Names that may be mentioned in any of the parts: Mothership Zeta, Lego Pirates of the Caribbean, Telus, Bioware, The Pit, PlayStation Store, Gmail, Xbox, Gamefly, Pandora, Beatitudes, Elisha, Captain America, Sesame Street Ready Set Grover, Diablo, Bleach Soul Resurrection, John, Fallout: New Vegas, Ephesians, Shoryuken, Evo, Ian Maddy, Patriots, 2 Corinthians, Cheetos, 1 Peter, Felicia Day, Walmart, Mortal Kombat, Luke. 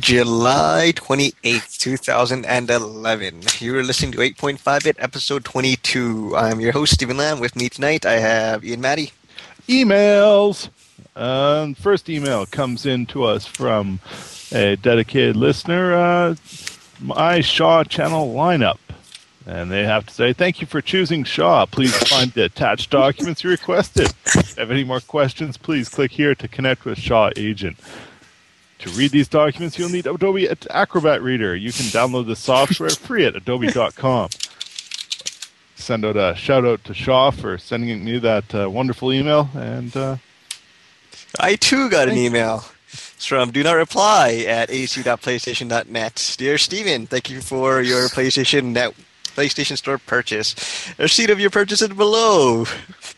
July 28th, 2011. You are listening to 8.5 Bit, episode 22. I'm your host, Stephen Lamb. With me tonight, I have Ian Maddy. Emails. First email comes in to us from a dedicated listener. My Shaw channel lineup. And they have to say, thank you for choosing Shaw. Please find the attached documents you requested. If you have any more questions, please click here to connect with Shaw Agent. To read these documents, you'll need Adobe Acrobat Reader. You can download the software free at adobe.com. Send out a shout-out to Shaw for sending me that wonderful email. And I, too, got an email. It's from do not reply at ac.playstation.net. Dear Steven, thank you for your PlayStation Store purchase. A receipt of your purchase is below.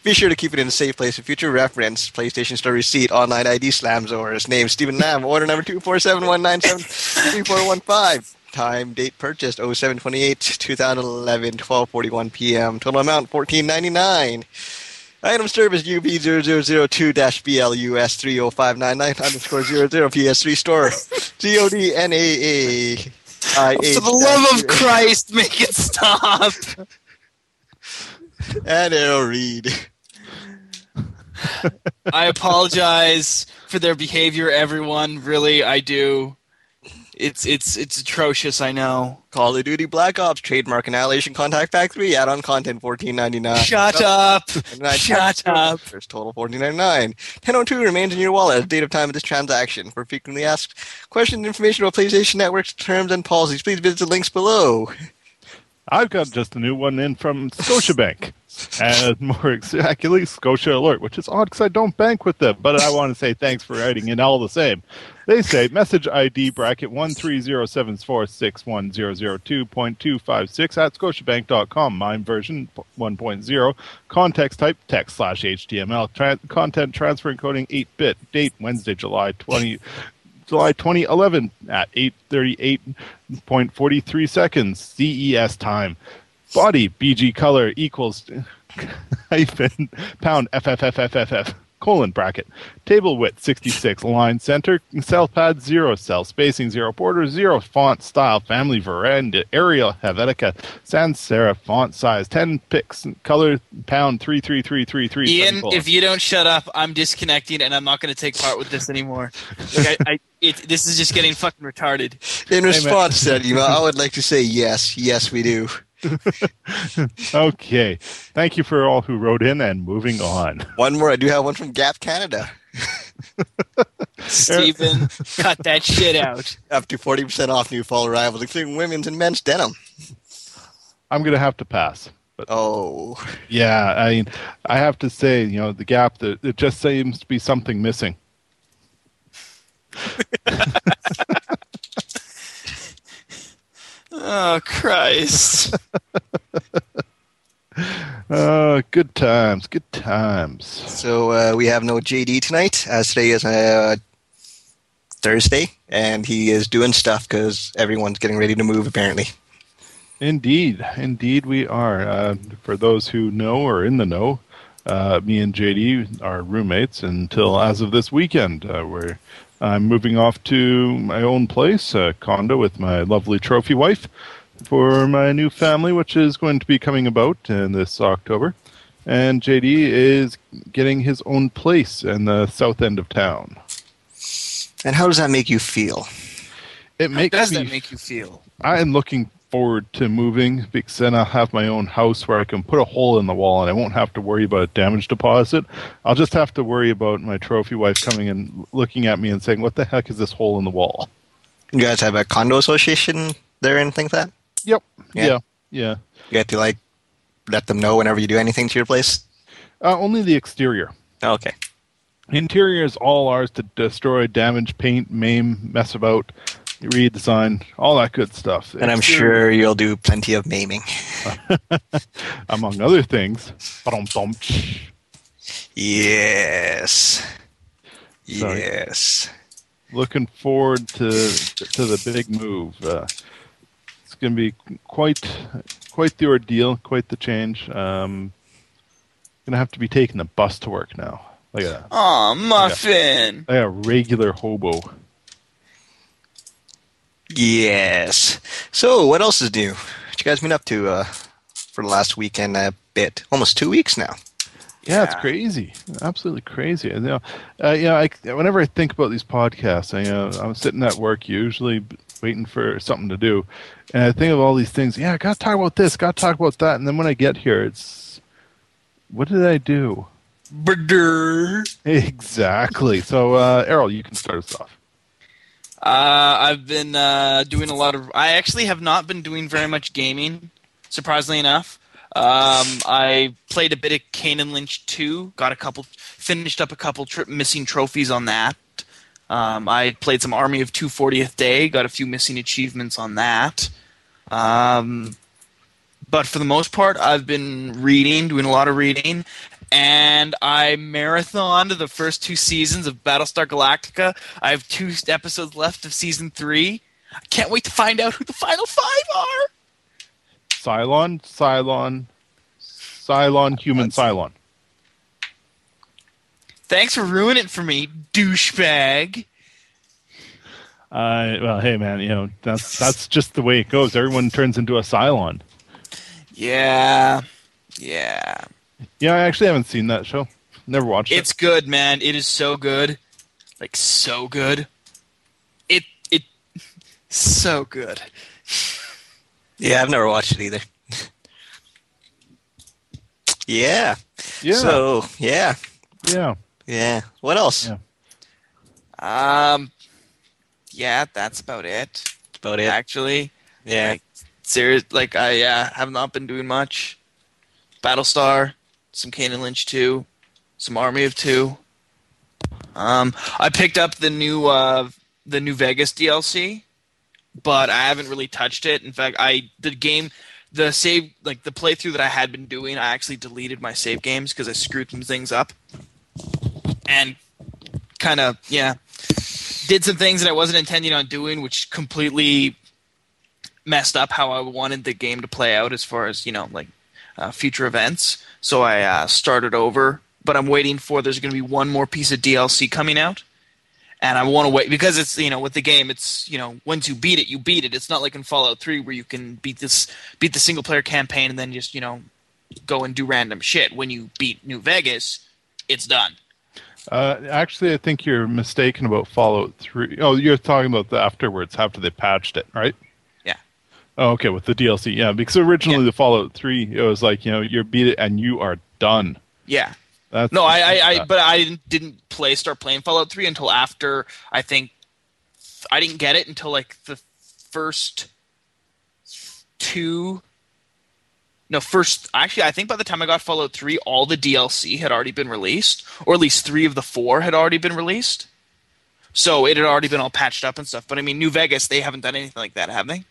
Be sure to keep it in a safe place for future reference. PlayStation Store receipt, online ID, Slamzors. Name, Stephen Lamb. Order number 247-197-3415. Time, date purchased, 07/28/2011, 12:41 p.m. Total amount, $14.99. Item service UB0002-BLUS30599_00 PS3 Store. CODNAA. For the love of Christ, make it stop. And it'll read. I apologize for their behavior, everyone. Really, I do. It's atrocious, I know. Call of Duty Black Ops, trademark annihilation, Contact Pack 3, add-on content, $14.99. Shut up! First total, $14.99. 1002 remains in your wallet at the date of time of this transaction. For frequently asked questions and information about PlayStation Network's terms and policies, please visit the links below. I've got just a new one in from Scotiabank. And more exactly, Scotia Alert, which is odd because I don't bank with them. But I want to say thanks for writing in all the same. They say message ID bracket 13074610002.256 at scotiabank.com, MIME version 1.0, context type text / HTML, content transfer encoding 8-bit, date Wednesday, July 2011 at 8:38.43 seconds CES time. Body BG color equals hyphen pound FFFFFF : bracket. Table width 66, line center, cell pad 0, cell spacing 0, border 0, font style family veranda, Arial, Helvetica, sans serif, font size 10 pics, color pound 33333. Ian, if you don't shut up, I'm disconnecting and I'm not going to take part with this anymore. Like, this is just getting fucking retarded. In response to that, I would like to say yes, we do. Okay. Thank you for all who wrote in, and moving on. One more. I do have one from Gap Canada. Stephen, cut that shit out. Up to 40% off new fall arrivals, including women's and men's denim. I'm going to have to pass. But, yeah, I mean, I have to say, the Gap, it just seems to be something missing. Oh, Christ. Oh, good times. So we have no JD tonight, as today is Thursday, and he is doing stuff because everyone's getting ready to move, apparently. Indeed we are. For those who know or are in the know, me and JD are roommates until as of this weekend, where I'm moving off to my own place, a condo with my lovely trophy wife for my new family, which is going to be coming about in this October. And JD is getting his own place in the south end of town. And how does that make you feel? How does that make you feel? I am looking forward to moving because then I'll have my own house where I can put a hole in the wall and I won't have to worry about a damage deposit. I'll just have to worry about my trophy wife coming and looking at me and saying, what the heck is this hole in the wall? You guys have a condo association there and things like that? Yep. Yeah. You have to let them know whenever you do anything to your place? Only the exterior. Oh, okay. Interior is all ours to destroy, damage, paint, maim, mess about. Redesign, all that good stuff. And I'm sure you'll do plenty of maiming. Among other things. Yes. Looking forward to the big move. It's going to be quite the ordeal, quite the change. Going to have to be taking the bus to work now. Like a regular hobo. Yes. So, what else is new? What you guys been up to for the last week and a bit? Almost 2 weeks now. Yeah, it's crazy. Absolutely crazy. And, whenever I think about these podcasts, I'm sitting at work usually waiting for something to do, and I think of all these things. Yeah, I got to talk about this, got to talk about that, and then when I get here, it's what did I do? Exactly. So, Errol, you can start us off. I've been doing a lot of. I actually have not been doing very much gaming, surprisingly enough. I played a bit of Kane and Lynch 2. Finished up a couple missing trophies on that. I played some Army of 240th Day. Got a few missing achievements on that. But for the most part, I've been reading, doing a lot of reading, and I marathoned the first 2 seasons of Battlestar Galactica. I have 2 episodes left of season 3. I can't wait to find out who the final 5 are. Cylon, human Cylon. Thanks for ruining it for me, douchebag. Well, hey man, that's just the way it goes. Everyone turns into a Cylon. Yeah. I actually haven't seen that show. Never watched it. It's good, man. It is so good, like so good. It so good. Yeah, I've never watched it either. Yeah. So, yeah. What else? Yeah. That's about it. Actually. Yeah. I have not been doing much. Battlestar, some Kane and Lynch 2, some Army of 2. I picked up the New Vegas DLC. But I haven't really touched it. In fact, the playthrough that I had been doing, I actually deleted my save games because I screwed some things up, and kind of did some things that I wasn't intending on doing, which completely messed up how I wanted the game to play out as far as future events. So I started over, but I'm waiting for there's going to be one more piece of DLC coming out. And I want to wait because it's with the game it's once you beat it you beat it. It's not like in Fallout 3 where you can beat the single player campaign and then just go and do random shit. When you beat New Vegas, it's done. Actually, I think you're mistaken about Fallout 3. Oh, you're talking about the afterwards after they patched it, right? Yeah. Oh, okay, with the DLC, yeah. Because originally the Fallout 3 it was like you beat it and you are done. Yeah. That's but I didn't start playing Fallout 3 until after I think I didn't get it until like the I think by the time I got Fallout 3 all the DLC had already been released, or at least 3 of the 4 had already been released, so it had already been all patched up and stuff. But I mean, New Vegas, they haven't done anything like that, have they?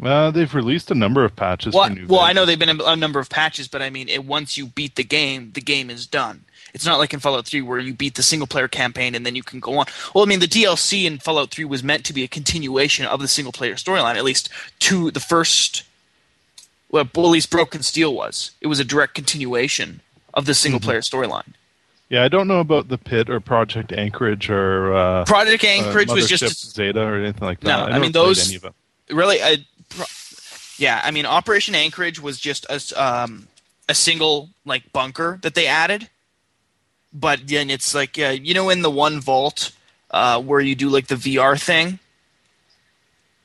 Well, they've released a number of patches. Well, I know they've been a number of patches, but I mean, once you beat the game is done. It's not like in Fallout 3 where you beat the single-player campaign and then you can go on. Well, I mean, the DLC in Fallout 3 was meant to be a continuation of the single-player storyline, at least to the first – well, at least Broken Steel was. It was a direct continuation of the single-player storyline. Yeah, I don't know about The Pit or Project Anchorage or Project Anchorage was just – Zeta or anything like that. No, I mean those – really – Operation Anchorage was just a single bunker that they added, but then it's in the one vault where you do the VR thing,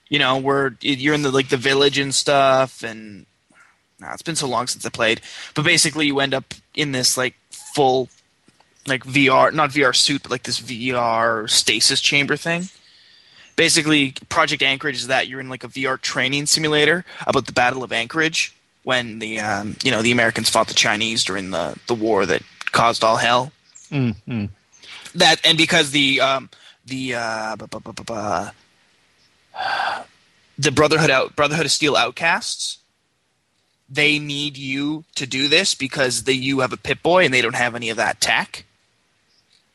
where you're in the the village and stuff, and it's been so long since I played, but basically you end up in this full VR, not VR suit, but this VR stasis chamber thing. Basically, Project Anchorage is that you're in a VR training simulator about the Battle of Anchorage when the the Americans fought the Chinese during the war that caused all hell. Mm-hmm. That and because the Brotherhood of Steel outcasts, they need you to do this because you have a Pip Boy and they don't have any of that tech.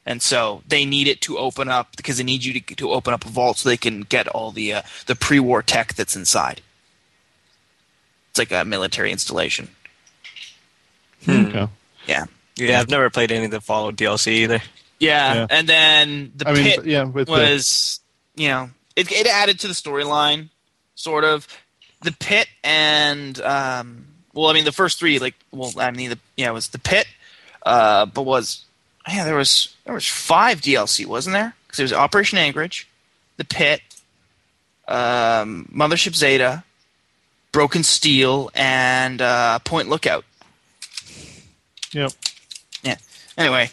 And so they need it to open up because they need you to open up a vault so they can get all the pre-war tech that's inside. It's like a military installation. Hmm. Okay. Yeah. Yeah, I've never played any of the Fallout DLC either. Yeah, and then the Pit was It added to the storyline, sort of. The Pit and the first three, it was The Pit, there was 5 DLC, wasn't there? Because there was Operation Anchorage, The Pit, Mothership Zeta, Broken Steel, and Point Lookout. Yep. Yeah. Anyway.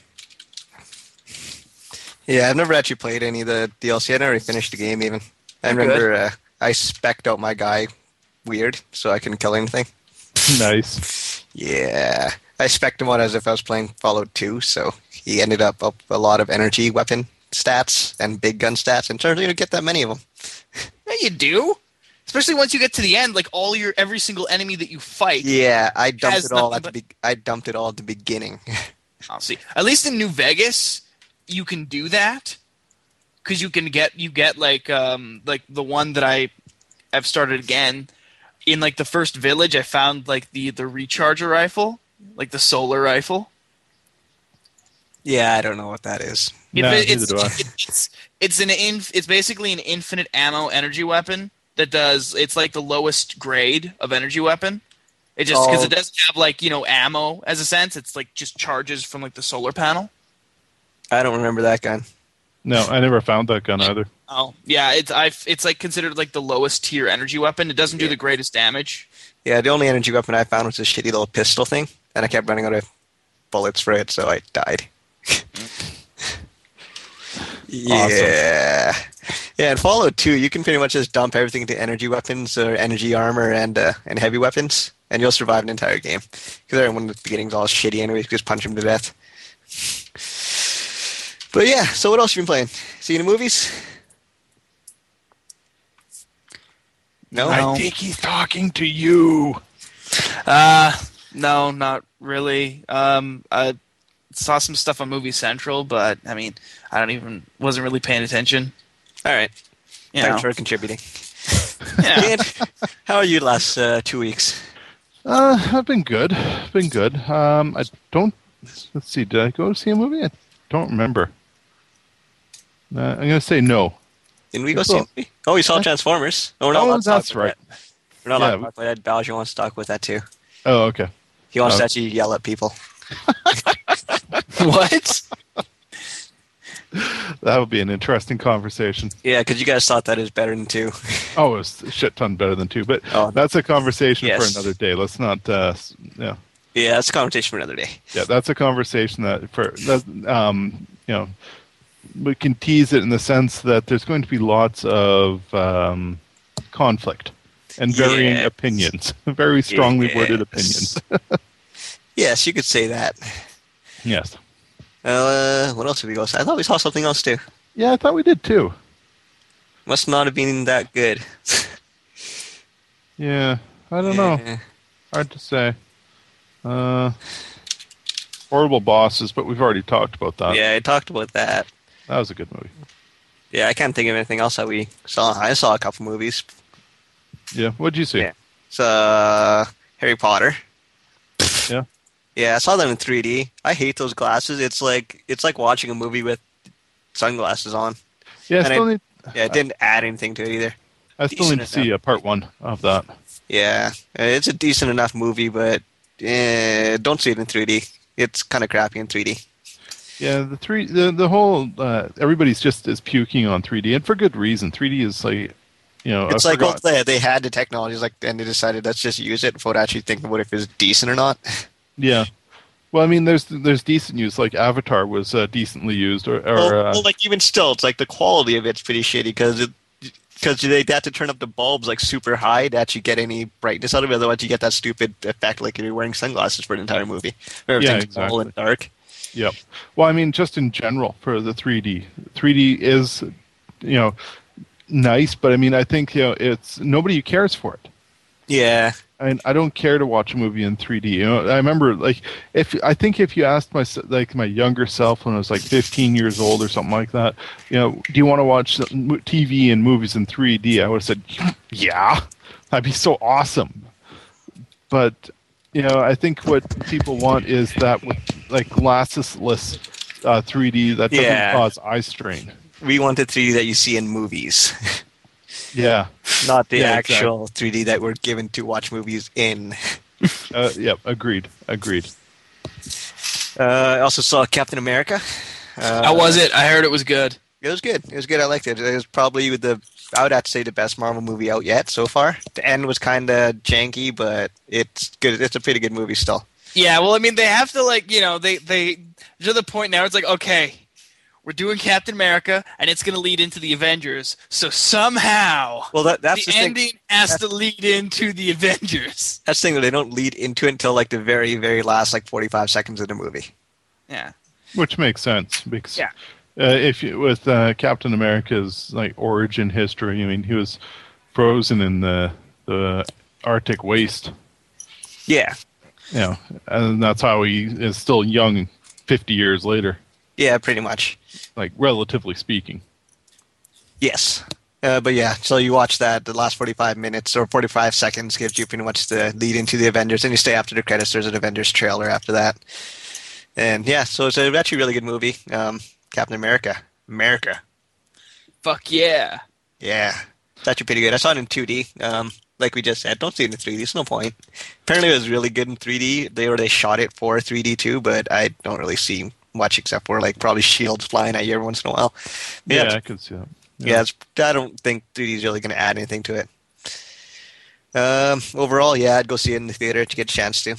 Yeah, I've never actually played any of the DLC. I never really finished the game even. I remember I spec'd out my guy weird, so I couldn't kill anything. Nice. Yeah. I spec'd him out as if I was playing Fallout 2, so he ended up a lot of energy weapon stats and big gun stats, and turns out you don't get that many of them. Yeah, you do. Especially once you get to the end, like every single enemy that you fight. Yeah, I dumped it all at the beginning. See, at least in New Vegas, you can do that because you get like the one that I've started again in like the first village. I found like the recharger rifle, like the solar rifle. Yeah, I don't know what that is. It's basically an infinite ammo energy weapon that does. It's like the lowest grade of energy weapon. It just because it doesn't have ammo as a sense. It's like just charges from like the solar panel. I don't remember that gun. No, I never found that gun either. Oh, yeah, it's like considered like the lowest tier energy weapon. It doesn't do the greatest damage. Yeah, the only energy weapon I found was this shitty little pistol thing, and I kept running out of bullets for it, so I died. Yeah. Awesome. Yeah, in Fallout 2, you can pretty much just dump everything into energy weapons or energy armor and heavy weapons, and you'll survive an entire game. Because everyone at the beginning's all shitty anyways, just punch them to death. But yeah, so what else have you been playing? See any movies? No. I think he's talking to you. No, not really. I saw some stuff on Movie Central, but I wasn't really paying attention. All right. Thanks for contributing. Yeah. How are you the last 2 weeks? I've been good. Let's see. Did I go see a movie? I don't remember. I'm going to say no. Didn't we go see a movie? Oh, we saw Transformers. No, we're not that's right. We're not allowed to play that. Bowser wants to talk with that too. Oh, okay. He wants to actually yell at people. What? That would be an interesting conversation. Yeah, because you guys thought that is better than 2. Oh, it was a shit ton better than 2. But that's a conversation for another day. Let's not... Yeah, that's a conversation for another day. Yeah, that's a conversation we can tease it in the sense that there's going to be lots of conflict and varying opinions, very strongly worded opinions. Yes, you could say that. Yes. What else did we go see? I thought we saw something else too. Yeah, I thought we did too. Must not have been that good. Yeah, I don't know. Hard to say. Horrible Bosses, but we've already talked about that. Yeah, I talked about that. That was a good movie. Yeah, I can't think of anything else that we saw. I saw a couple movies. Yeah, what'd you see? Yeah. It's Harry Potter. Yeah. Yeah, I saw them in 3D. I hate those glasses. It's like watching a movie with sunglasses on. Yeah, it didn't add anything to it either. I still need to see part 1 of that. Yeah, it's a decent enough movie, but don't see it in 3D. It's kind of crappy in 3D. Yeah, the whole everybody's just is puking on 3D, and for good reason. 3D is like. It's I like Altair. They had the technology, and they decided let's just use it without actually thinking about if it's decent or not. Yeah, well, there's decent use. Like Avatar was decently used, even still, it's like the quality of it's pretty shitty because they had to turn up the bulbs like super high to actually get any brightness out of it. Otherwise, you get that stupid effect like you're wearing sunglasses for an entire movie. Everything's dull and dark. Yeah. Well, just in general for the 3D. 3D is, nice, but I think it's nobody cares for it. Yeah, I don't care to watch a movie in 3D. I remember if you asked my younger self when I was like 15 years old or something like that, do you want to watch TV and movies in 3D? I would have said, yeah, that'd be so awesome. But I think what people want is that with like glassesless 3D that doesn't cause eye strain. We want the 3D that you see in movies. Yeah. Not the actual exactly. 3D that we're given to watch movies in. Yep, agreed. I also saw Captain America. How was it? I heard it was good. It was good. I liked it. It was probably I would have to say the best Marvel movie out yet so far. The end was kind of janky, but it's good. It's a pretty good movie still. Yeah, well, I mean, they have to, like, you know, they to the point now. It's like, okay, we're doing Captain America, and it's going to lead into the Avengers. So somehow, the ending has to lead into the Avengers. That's the thing, that they don't lead into it until like the very, very last, like, 45 seconds of the movie. Yeah, which makes sense because if Captain America's, like, origin history, I mean, he was frozen in the Arctic waste. Yeah. Yeah, and that's how he is still young 50 years later. Yeah, pretty much. Like, relatively speaking. Yes. But yeah, so you watch that, the last 45 minutes or 45 seconds gives you pretty much the lead into the Avengers, and you stay after the credits. There's an Avengers trailer after that. And yeah, so it's actually a really good movie. Captain America. Fuck yeah. Yeah. It's actually pretty good. I saw it in 2D. Like we just said, don't see it in 3D. It's no point. Apparently, it was really good in 3D. They shot it for 3D too, but I don't really see much except for, like, probably shields flying at you every once in a while. Yeah, I could see that. Yeah, I don't think 3D is really going to add anything to it. Overall, yeah, I'd go see it in the theater to get a chance to.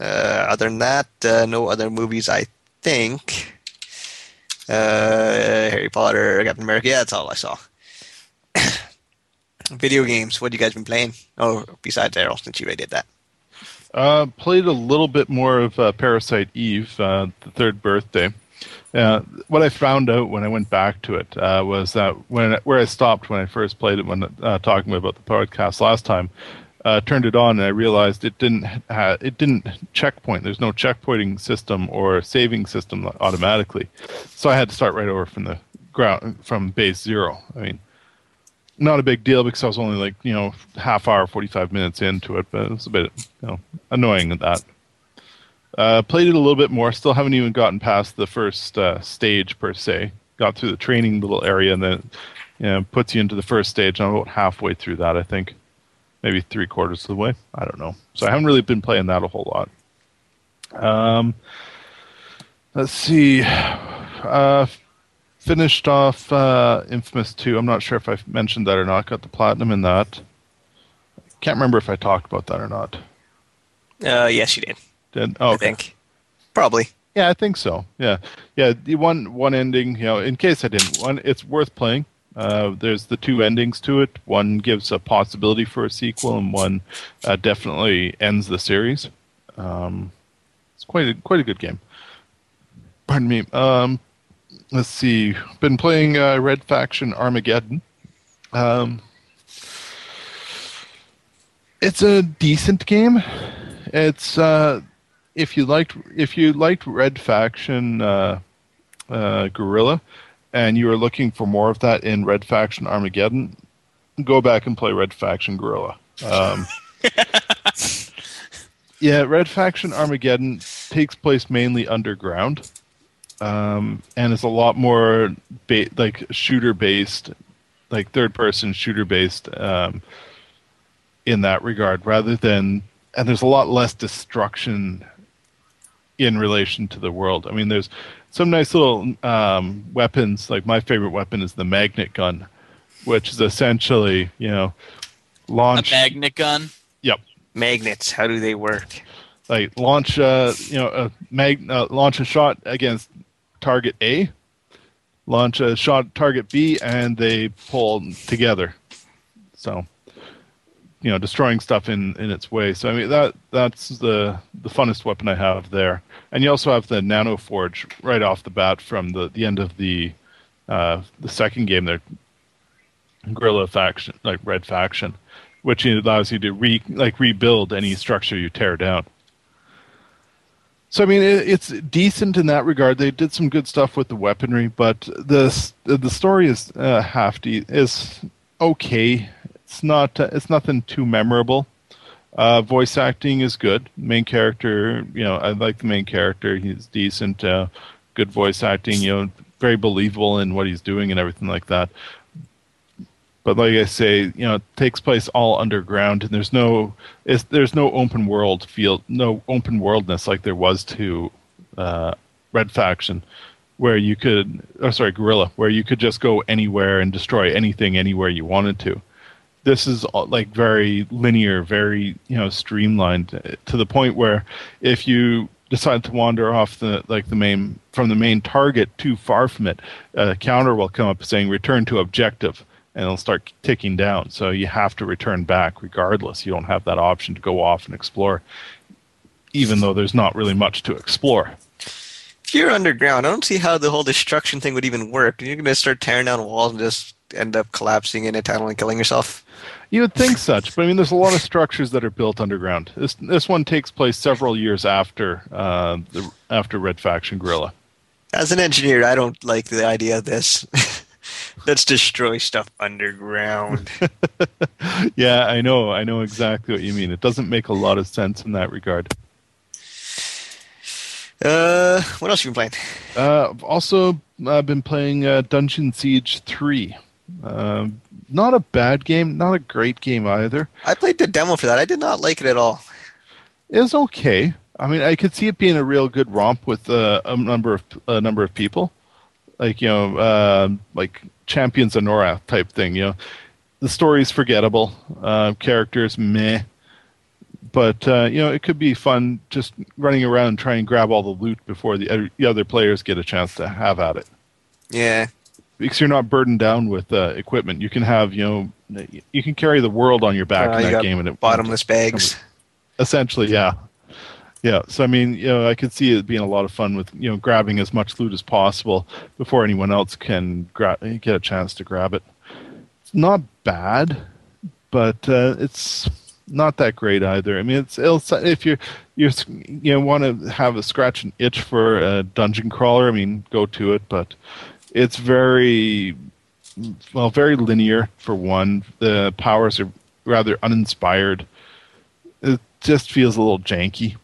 Other than that, no other movies, I think. Harry Potter, Captain America. Yeah, that's all I saw. Video games, what have you guys been playing? Oh, besides Errol, since you already did that. Played a little bit more of Parasite Eve, the third birthday. What I found out when I went back to it was that where I stopped when I first played it, when talking about the podcast last time, turned it on and I realized it didn't checkpoint. There's no checkpointing system or saving system automatically. So I had to start right over from the ground, from base zero. I mean, not a big deal because I was only, like, you know, half hour, 45 minutes into it, but it was a bit, you know, annoying at that. Played it a little bit more. Still haven't even gotten past the first stage, per se. Got through the training little area, and then, you know, puts you into the first stage. I'm about halfway through that, I think. Maybe three-quarters of the way. I don't know. So I haven't really been playing that a whole lot. Let's see. Finished off Infamous 2. I'm not sure if I mentioned that or not. Got the platinum in that. Can't remember if I talked about that or not. Yes, you did. Did? Oh, okay. I think. Probably. Yeah, I think so. Yeah. The one ending. You know, in case I didn't, it's worth playing. There's the two endings to it. One gives a possibility for a sequel, and one definitely ends the series. It's quite a good game. Pardon me. Let's see. Been playing Red Faction Armageddon. It's a decent game. It's if you liked Red Faction Guerrilla, and you were looking for more of that in Red Faction Armageddon, go back and play Red Faction Guerrilla. Yeah, Red Faction Armageddon takes place mainly underground. And it's a lot more shooter-based, like third-person shooter-based in that regard, rather than... And there's a lot less destruction in relation to the world. I mean, there's some nice little weapons. Like, my favorite weapon is the magnet gun, which is essentially, you know, launch... A magnet gun? Yep. Magnets, how do they work? Like, launch a shot against... target A, launch a shot target B, and they pull together. So, you know, destroying stuff in its way. So, I mean, that's the funnest weapon I have there. And you also have the Nano Forge right off the bat from the end of the second game there, Guerrilla Faction, like Red Faction, which allows you to rebuild any structure you tear down. So, I mean, it's decent in that regard. They did some good stuff with the weaponry, but the story is is okay. It's not. It's nothing too memorable. Voice acting is good. Main character, you know, I like the main character. He's decent. Good voice acting. You know, very believable in what he's doing and everything like that. But like I say, you know, it takes place all underground, and there's no open world feel, no open worldness like there was to Red Faction, where you could, Guerrilla, where you could just go anywhere and destroy anything anywhere you wanted to. This is like very linear, very, you know, streamlined, to the point where if you decide to wander off the main target too far from it, a counter will come up saying return to objective, and it'll start ticking down. So you have to return back regardless. You don't have that option to go off and explore, even though there's not really much to explore. If you're underground, I don't see how the whole destruction thing would even work. You're going to start tearing down walls and just end up collapsing in a tunnel and killing yourself. You would think such, but I mean, there's a lot of structures that are built underground. This one takes place several years after Red Faction Guerrilla. As an engineer, I don't like the idea of this. Let's destroy stuff underground. Yeah, I know exactly what you mean. It doesn't make a lot of sense in that regard. What else have you been playing? I've also been playing Dungeon Siege 3. Not a bad game, not a great game either. I played the demo for that. I did not like it at all. It was okay. I mean, I could see it being a real good romp with a number of people, like, you know, like Champions of Norath type thing. You know, the story's forgettable, characters meh. But, you know, it could be fun just running around and trying to grab all the loot before the other players get a chance to have at it. Yeah. Because you're not burdened down with equipment. You can have, you know, you can carry the world on your back in that game. And bottomless bags. Essentially, yeah. Yeah, so I mean, you know, I could see it being a lot of fun with, you know, grabbing as much loot as possible before anyone else can get a chance to grab it. It's not bad, but it's not that great either. I mean, if you want to have a scratch and itch for a dungeon crawler, I mean, go to it. But it's very linear for one. The powers are rather uninspired. It just feels a little janky.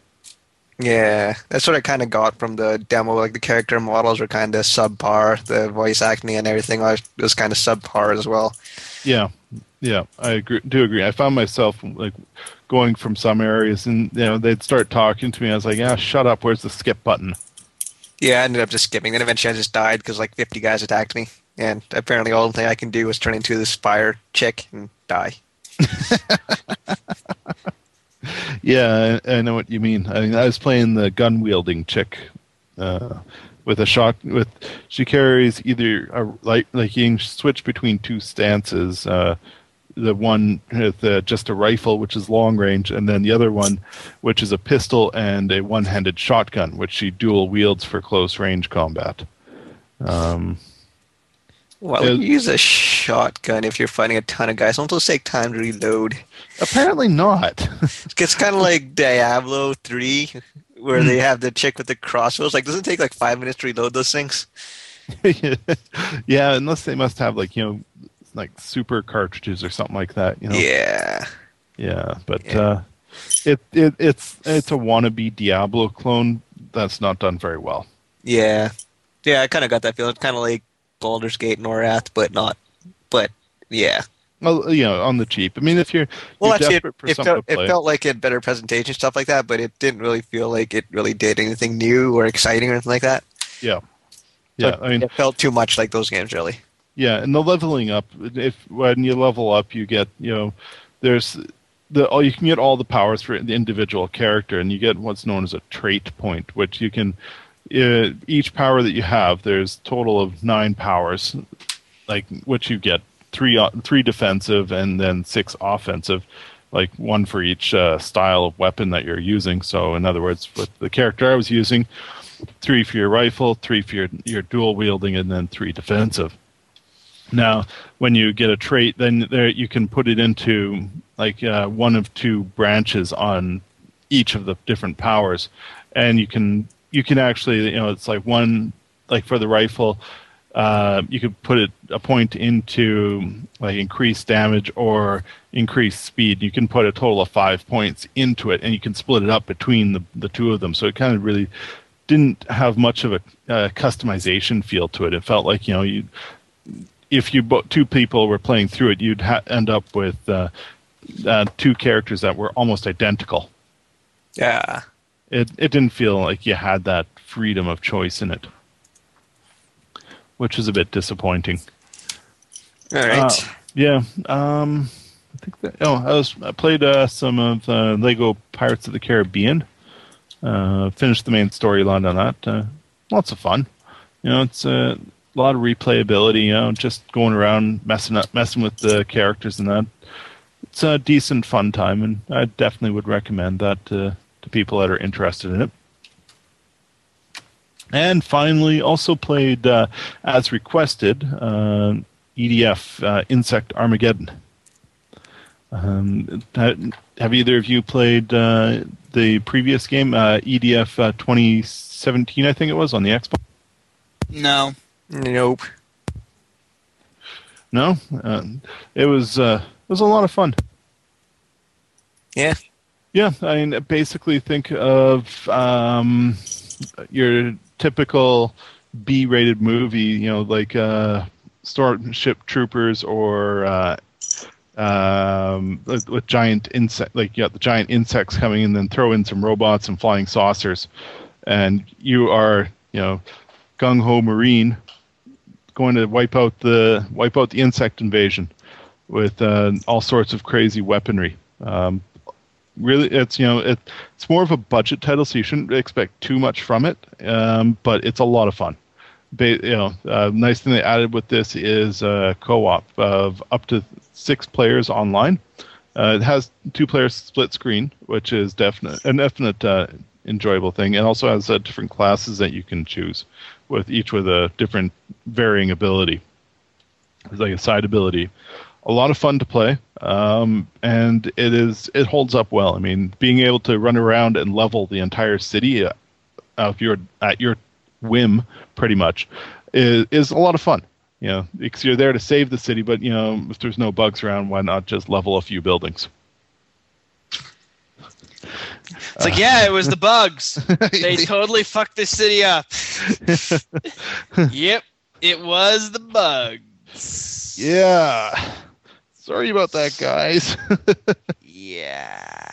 Yeah, that's what I kind of got from the demo. Like, the character models were kind of subpar. The voice acting and everything was kind of subpar as well. Yeah. Yeah, I do agree. I found myself like going from some areas, and you know, they'd start talking to me. I was like, "Yeah, shut up. Where's the skip button?" Yeah, I ended up just skipping. Then eventually, I just died because like 50 guys attacked me, and apparently, all the thing I can do was turn into this fire chick and die. Yeah, I know what you mean. I mean, I was playing the gun wielding chick with a shot. She carries either like you can switch between two stances. The one with just a rifle, which is long range, and then the other one, which is a pistol and a one-handed shotgun, which she dual wields for close range combat. Why would you use a shotgun if you're fighting a ton of guys? Don't those take time to reload? Apparently not. It's kind of like Diablo 3, where they have the chick with the crossbows. Like, doesn't it take like 5 minutes to reload those things? Yeah, unless they must have like, you know, like super cartridges or something like that, you know. Yeah. But yeah. It's a wannabe Diablo clone that's not done very well. Yeah, I kind of got that feeling. It's kind of like Baldur's Gate Norath, but yeah. Well, you know, on the cheap. I mean, if you're desperate for something to play. It felt like it had better presentation, stuff like that, but it didn't really feel like it really did anything new or exciting or anything like that. Yeah. So I mean, it felt too much like those games, really. Yeah, and the leveling up. When you level up, you get, you know, you can get all the powers for the individual character, and you get what's known as a trait point, which you can each power that you have. There's a total of 9 powers, like, which you get three defensive and then 6 offensive, like one for each style of weapon that you're using. So, in other words, with the character I was using, 3 for your rifle, 3 for your dual wielding, and then 3 defensive. Now, when you get a trait, then you can put it into like one of 2 branches on each of the different powers, and you can actually, you know, it's like one, like for the rifle, you could put a point into like increased damage or increased speed. You can put a total of 5 points into it, and you can split it up between the 2 of them. So it kind of really didn't have much of a customization feel to it. It felt like, you know, if you two people were playing through it, you'd end up with two characters that were almost identical. Yeah. It didn't feel like you had that freedom of choice in it, which is a bit disappointing. All right. Yeah. I think that. Oh, I played some of Lego Pirates of the Caribbean. Finished the main storyline on that. Lots of fun. You know, it's a lot of replayability. You know, just going around messing with the characters and that. It's a decent fun time, and I definitely would recommend that to people that are interested in it. And finally, also played as requested, EDF Insect Armageddon. Have either of you played the previous game, EDF 2017, I think it was, on the Xbox? No. Nope. No? It was a lot of fun. Yeah. Yeah, I mean, basically think of your typical B-rated movie, you know, like Starship Troopers or with giant insect, like you got the giant insects coming in, then throw in some robots and flying saucers, and you are, you know, gung-ho marine going to wipe out the insect invasion with all sorts of crazy weaponry. Really, it's, you know, it's more of a budget title, so you shouldn't expect too much from it. But it's a lot of fun. Nice thing they added with this is co-op of up to 6 players online. It has 2 players split screen, which is a definite enjoyable thing. It also has different classes that you can choose, with each with a different varying ability. It's like a side ability. A lot of fun to play, and it holds up well. I mean, being able to run around and level the entire city if you're at your whim, pretty much, is a lot of fun. You know, because you're there to save the city, but you know, if there's no bugs around, why not just level a few buildings? It's like, yeah, it was the bugs. They totally fucked this city up. Yep, it was the bugs. Yeah. Sorry about that, guys. Yeah.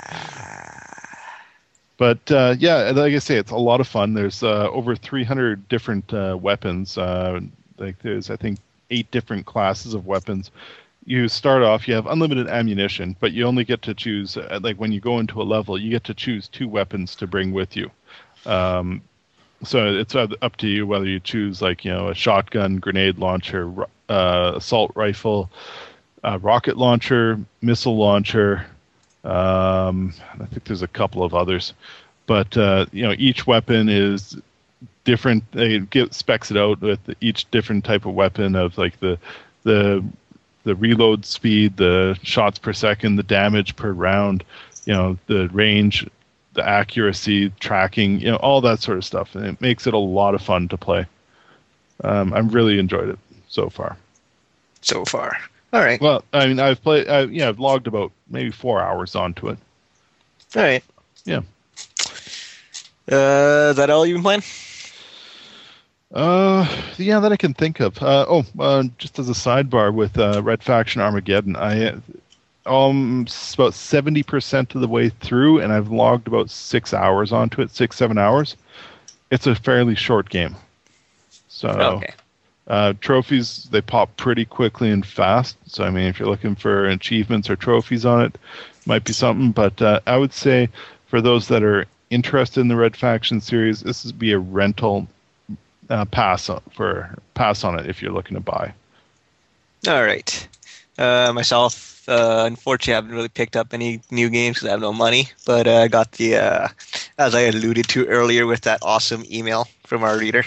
But, yeah, like I say, it's a lot of fun. There's over 300 different weapons. Like there's, I think, 8 different classes of weapons. You start off, you have unlimited ammunition, but you only get to choose, like when you go into a level, you get to choose 2 weapons to bring with you. So it's up to you whether you choose, like, you know, a shotgun, grenade launcher, assault rifle, rocket launcher, missile launcher. I think there's a couple of others, but you know, each weapon is different. They specs it out with each different type of weapon, of like the reload speed, the shots per second, the damage per round, you know, the range, the accuracy, tracking, you know, all that sort of stuff. And it makes it a lot of fun to play. I've really enjoyed it so far. So far. All right. Well, I mean, I've logged about maybe 4 hours onto it. All right. Yeah. Is that all you've been playing? Yeah, that I can think of. Just as a sidebar with Red Faction Armageddon, I'm about 70% of the way through, and I've logged about 6 hours onto it, 6-7 hours. It's a fairly short game. So. Okay. Trophies, they pop pretty quickly and fast. So, I mean, if you're looking for achievements or trophies on it, might be something. But I would say for those that are interested in the Red Faction series, this would be a rental pass on it if you're looking to buy. All right. Myself, unfortunately, I haven't really picked up any new games because I have no money. But I got the, as I alluded to earlier with that awesome email from our reader,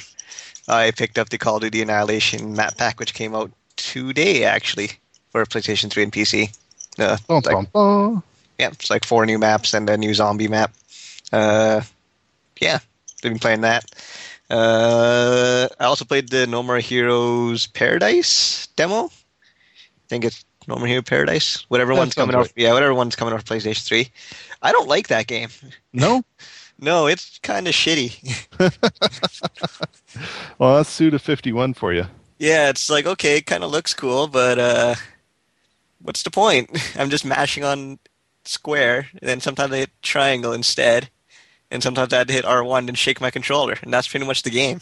I picked up the Call of Duty Annihilation map pack, which came out today, actually, for PlayStation 3 and PC. Yeah, it's like 4 new maps and a new zombie map. Yeah, I've been playing that. I also played the No More Heroes Paradise demo. I think it's No More Heroes Paradise. Whatever one's coming off PlayStation 3. I don't like that game. No? No, it's kind of shitty. Well, that's Suda 51 for you. Yeah, it's like, okay, it kind of looks cool, but what's the point? I'm just mashing on square, and then sometimes I hit triangle instead, and sometimes I had to hit R1 and shake my controller, and that's pretty much the game.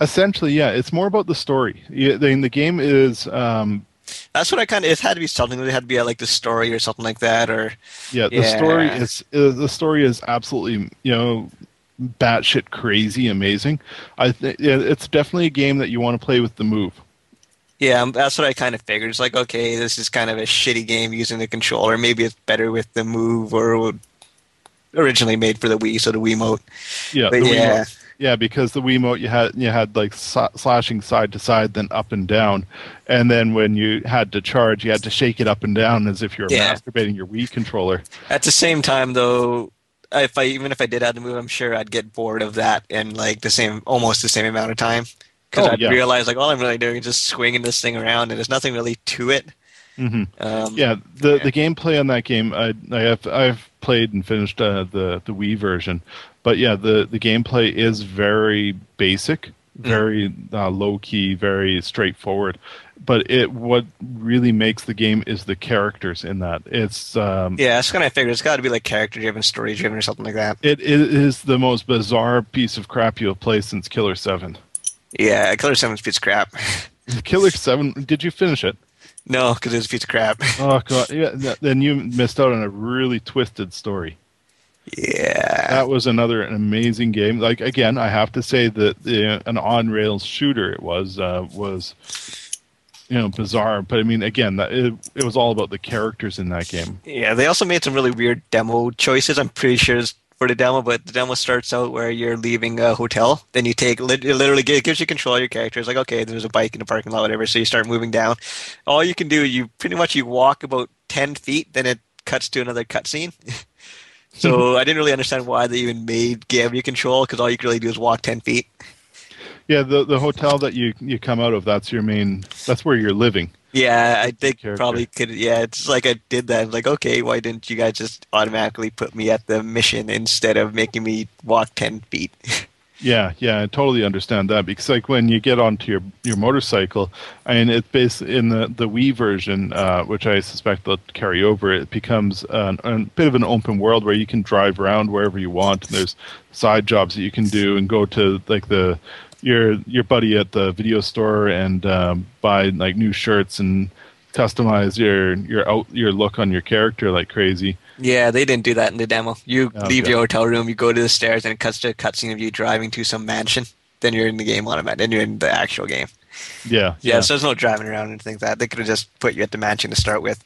Essentially, yeah. It's more about the story. The game is... that's what I kind of... It had to be something. It had to be like the story or something like that, or... Yeah, the story is absolutely, batshit crazy amazing. It's definitely a game that you want to play with the move. Yeah, that's what I kind of figured. It's like, okay, this is kind of a shitty game using the controller. Maybe it's better with the move, or originally made for the Wii, so the Wiimote. Yeah, Wiimote. Yeah, because the Wiimote you had like slashing side to side, then up and down, and then when you had to charge, you had to shake it up and down as if you were masturbating your Wii controller. At the same time, though, if I did have to move, I'm sure I'd get bored of that in like almost the same amount of time, because I'd realize like all I'm really doing is just swinging this thing around, and there's nothing really to it. Mm-hmm. The gameplay on that game, I've played and finished the Wii version, but yeah, the gameplay is very basic, very low key, very straightforward. But what really makes the game is the characters in that. It's that's what I figured. It's got to be like character driven, story driven, or something like that. It is the most bizarre piece of crap you have played since Killer 7. Yeah, Killer 7's piece of crap. Killer 7. Did you finish it? No, because it was a piece of crap. Oh, God. Yeah, then you missed out on a really twisted story. Yeah. That was an amazing game. Like, again, I have to say that an on-rails shooter it was bizarre. But, I mean, again, it was all about the characters in that game. Yeah, they also made some really weird demo choices. I'm pretty sure it's for the demo, but the demo starts out where you're leaving a hotel. Then you it gives you control of your character. It's like, okay, there's a bike in the parking lot, whatever. So you start moving down. All you can do, you walk about 10 feet, then it cuts to another cutscene. So I didn't really understand why they even gave you control, because all you could really do is walk 10 feet. Yeah, the hotel that you come out of, that's where you're living. Yeah, I think probably could. Yeah, it's like I did that. I'm like, okay, why didn't you guys just automatically put me at the mission instead of making me walk 10 feet? Yeah, I totally understand that, because like when you get onto your motorcycle, and it's based in the Wii version, which I suspect they'll carry over, it becomes a bit of an open world where you can drive around wherever you want, and there's side jobs that you can do and go to like your buddy at the video store and buy like new shirts and customize your look on your character like crazy. Yeah, they didn't do that in the demo. You leave your hotel room, you go to the stairs, and it cuts to a cutscene of you driving to some mansion. Then you're in the game automatically. Then you're in the actual game. Yeah. So there's no driving around and things like that. They could have just put you at the mansion to start with.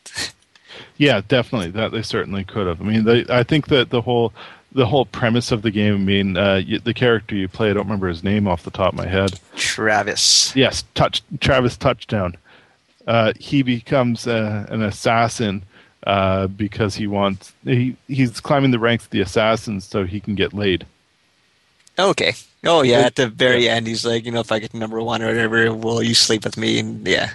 Yeah, definitely. That they certainly could have. I mean, I think that the whole premise of the game, I mean, the character you play, I don't remember his name off the top of my head. Travis. Yes, Travis Touchdown. He becomes an assassin because he's climbing the ranks of the assassins so he can get laid. Okay. Oh, yeah, at the very end, he's like, if I get number one or whatever, will you sleep with me? And yeah,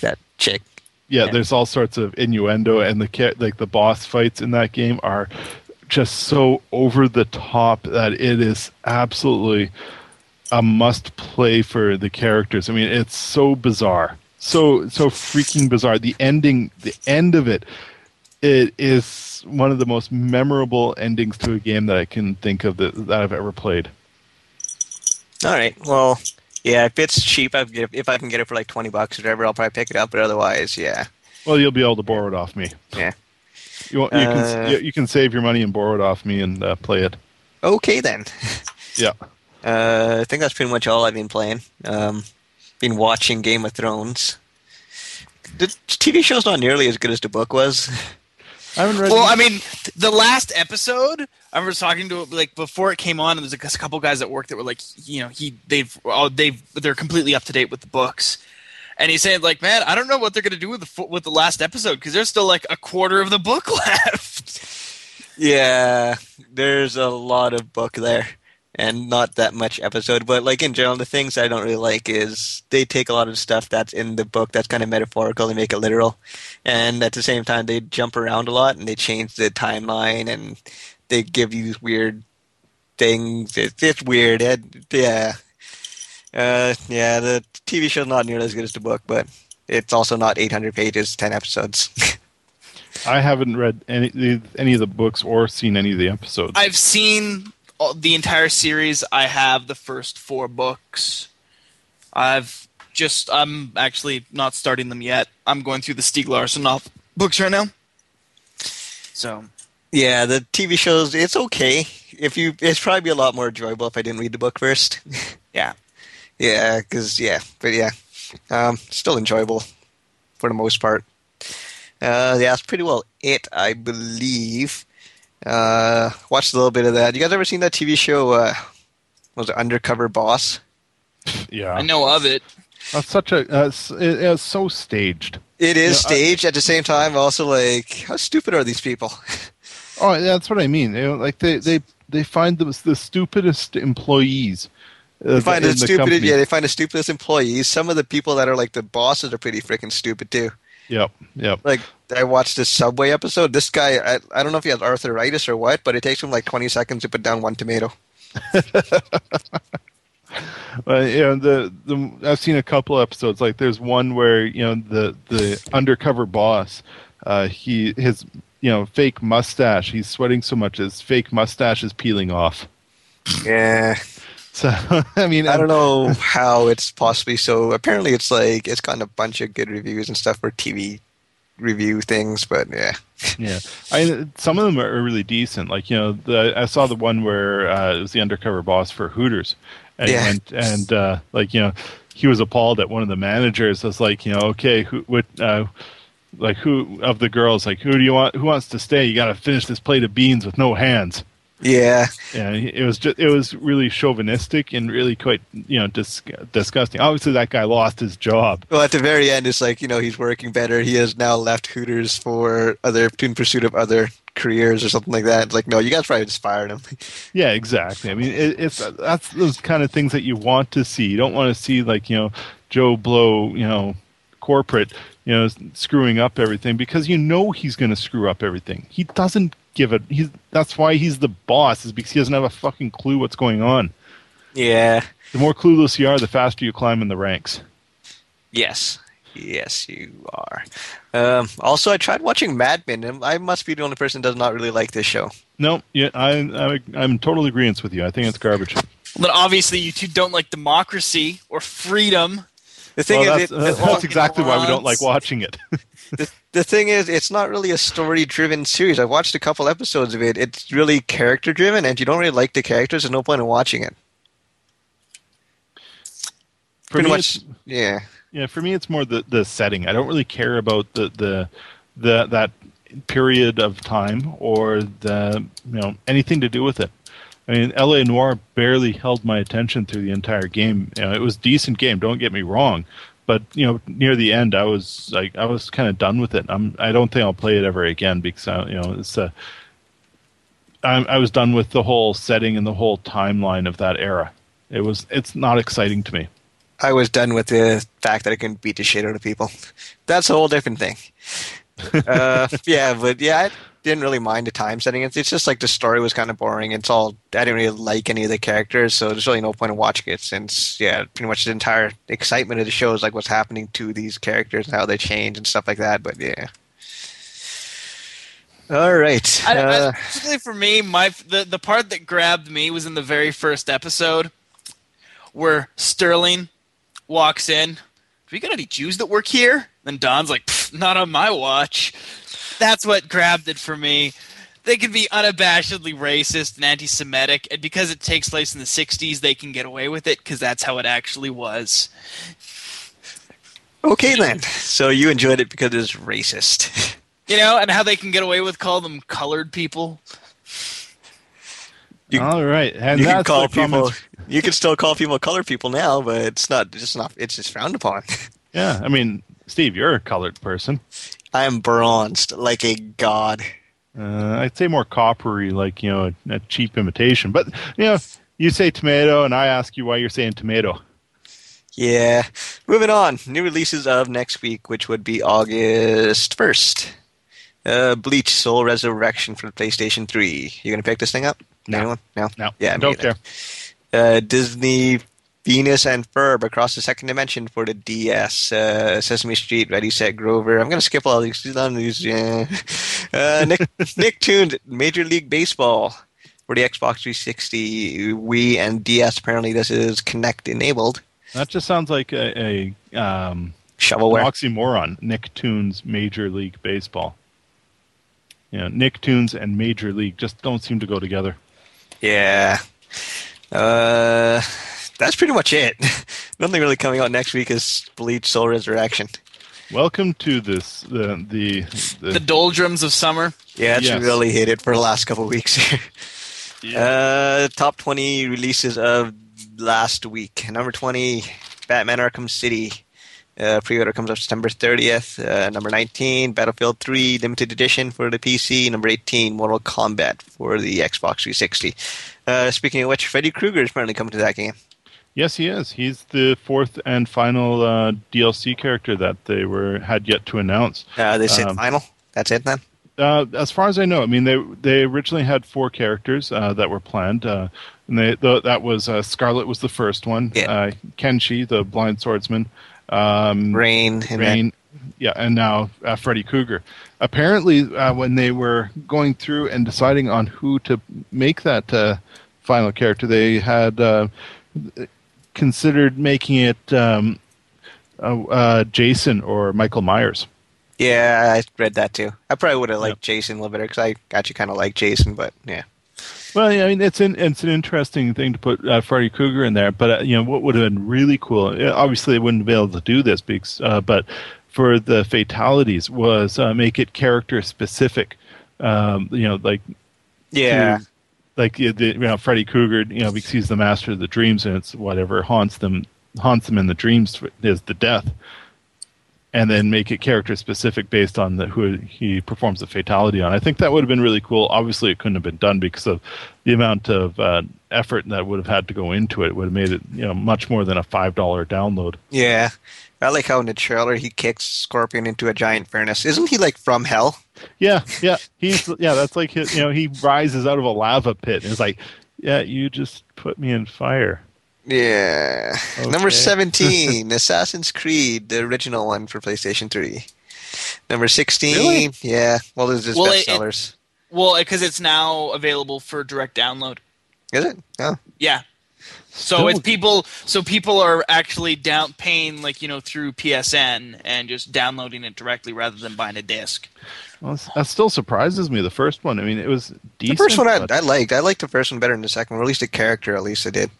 that chick. Yeah, there's all sorts of innuendo, and the boss fights in that game are just so over the top that it is absolutely a must play for the characters. I mean, it's so bizarre, so freaking bizarre. The end of it is one of the most memorable endings to a game that I can think of that I've ever played. All right, well, yeah, if it's cheap, if I can get it for like $20 or whatever, I'll probably pick it up. But otherwise, yeah. Well, you'll be able to borrow it off me. Yeah. You can save your money and borrow it off me and play it. Okay, then. Yeah. I think that's pretty much all I've been playing. Been watching Game of Thrones. The TV show's not nearly as good as the book was. I haven't read I mean, the last episode, I was talking to, like, before it came on, and there's like a couple guys at work that were like, they're completely up to date with the books. And he's saying, like, man, I don't know what they're going to do with the last episode, because there's still, like, a quarter of the book left. Yeah, there's a lot of book there and not that much episode. But, like, in general, the things I don't really like is they take a lot of stuff that's in the book that's kind of metaphorical and make it literal. And at the same time, they jump around a lot and they change the timeline and they give you weird things. It's weird. Yeah. Yeah, the TV show's not nearly as good as the book, but it's also not 800 pages, 10 episodes. I haven't read any of the books or seen any of the episodes. I've seen the entire series. I have the first 4 books. I'm actually not starting them yet. I'm going through the Stieg Larsson novel books right now. So, yeah, the TV shows, it's okay. It's probably be a lot more enjoyable if I didn't read the book first. Yeah. Yeah, still enjoyable for the most part. Yeah, that's pretty well it, I believe. Watched a little bit of that. You guys ever seen that TV show, was it Undercover Boss? Yeah. I know of it. That's it's so staged. It is staged at the same time. Also, how stupid are these people? Oh, that's what I mean. You know, they find the stupidest employees. They find the stupidest employees. Some of the people that are the bosses are pretty freaking stupid too. Yep. I watched this Subway episode. This guy, I don't know if he has arthritis or what, but it takes him 20 seconds to put down 1 tomato. I've seen a couple episodes. There's one where the undercover boss, his fake mustache. He's sweating so much his fake mustache is peeling off. Yeah. So I don't know how it's possibly so. Apparently, it's it's gotten a bunch of good reviews and stuff for TV review things, but yeah. Yeah. Some of them are really decent. I saw the one where it was the undercover boss for Hooters. And yeah. He was appalled at one of the managers. I was okay, who of the girls? Who do you want? Who wants to stay? You got to finish this plate of beans with no hands. Yeah. Yeah. It was really chauvinistic and really quite disgusting. Obviously, that guy lost his job. Well, at the very end, it's he's working better. He has now left Hooters for in pursuit of other careers or something like that. No, you guys probably just fired him. Yeah, exactly. That's those kind of things that you want to see. You don't want to see Joe Blow, corporate, screwing up everything, because he's going to screw up everything. He doesn't give a. That's why he's the boss, is because he doesn't have a fucking clue what's going on. Yeah. The more clueless you are, the faster you climb in the ranks. Yes. Yes, you are. Also, I tried watching Mad Men, and I must be the only person that does not really like this show. No, yeah, I'm in total agreement with you. I think it's garbage. But obviously, you two don't like democracy or freedom. The thing is, that's exactly why we don't like watching it. The thing is, it's not really a story-driven series. I watched a couple episodes of it. It's really character-driven, and if you don't really like the characters, there's no point in watching it. Pretty much, yeah. Yeah, for me, it's more the setting. I don't really care about the that period of time or anything to do with it. L.A. Noire barely held my attention through the entire game. It was a decent game. Don't get me wrong, but near the end, I was kind of done with it. I don't think I'll play it ever again, because I was done with the whole setting and the whole timeline of that era. It's not exciting to me. I was done with the fact that I couldn't beat the shit out of people. That's a whole different thing. I didn't really mind the time setting. It's just the story was kind of boring. I didn't really like any of the characters, so there's really no point in watching it, since pretty much the entire excitement of the show is what's happening to these characters and how they change and stuff like that. But yeah. All right. Particularly for me, the part that grabbed me was in the very first episode, where Sterling walks in. Have you got any Jews that work here? Then Don's like, not on my watch. That's what grabbed it for me. They can be unabashedly racist and anti-Semitic, and because it takes place in the 60s, they can get away with it, because that's how it actually was. Okay, then. So you enjoyed it because it's racist. And how they can get away with calling them colored people. All right, and you can call people. You can still call people colored people now, but it's just frowned upon. Yeah, Steve, you're a colored person. I am bronzed like a god. I'd say more coppery, a cheap imitation. But you say tomato, and I ask you why you're saying tomato. Yeah. Moving on. New releases of next week, which would be August 1st. Bleach Soul Resurrection for the PlayStation 3. You gonna pick this thing up? No. Anyone? No. Yeah. Don't care. Disney Venus and Ferb Across the Second Dimension for the DS, Sesame Street, Ready, Set, Grover. I'm going to skip all these. Nicktoons Major League Baseball for the Xbox 360, Wii, and DS. Apparently this is Kinect enabled. That just sounds like a shovelware. Oxymoron, Nicktoons Major League Baseball. Yeah, Nicktoons and Major League just don't seem to go together. Yeah. That's pretty much it. Nothing really coming out next week is Bleach Soul Resurrection. Welcome to this the doldrums of summer. Yeah, it's really hit it for the last couple of weeks. Top 20 releases of last week. Number 20, Batman Arkham City. Pre-order comes up September 30th. Number 19, Battlefield 3 Limited Edition for the PC. Number 18, Mortal Kombat for the Xbox 360. Speaking of which, Freddy Krueger is apparently coming to that game. Yes, he is. He's the fourth and final DLC character that they had yet to announce. They said final? That's it then? As far as I know, I mean, they originally had four characters that were planned. And that was Scarlet was the first one. Yeah. Kenshi, the blind swordsman. Rain, yeah, and now Freddy Krueger. Apparently, when they were going through and deciding on who to make that final character, they had considered making it Jason or Michael Myers. Yeah, I read that too. I probably would have liked Jason a little bit because I actually kind of like Jason, but yeah. Well, yeah, I mean, it's an interesting thing to put Freddy Krueger in there, but what would have been really cool. Obviously, they wouldn't be able to do this, because, but for the fatalities, was make it character specific. Freddy Krueger, because he's the master of the dreams, and it's whatever haunts them in the dreams is the death, and then make it character specific based on who he performs the fatality on. I think that would have been really cool. Obviously, it couldn't have been done because of the amount of effort that would have had to go into it. It would have made it much more than a $5 download. Yeah. I like how in the trailer he kicks Scorpion into a giant furnace. Isn't he like from hell? Yeah. That's like his, he rises out of a lava pit and is like, yeah, you just put me in fire. Yeah. Okay. Number 17, Assassin's Creed, the original one for PlayStation 3. Number 16, really? Yeah. Well, there's just bestsellers. Because it's now available for direct download. Is it? Oh. Yeah. So it's people are actually paying through PSN and just downloading it directly rather than buying a disc. Well, that still surprises me. The first one, I mean, it was decent. The first one I liked. I liked the first one better than the second one. Or at least the character, at least I did.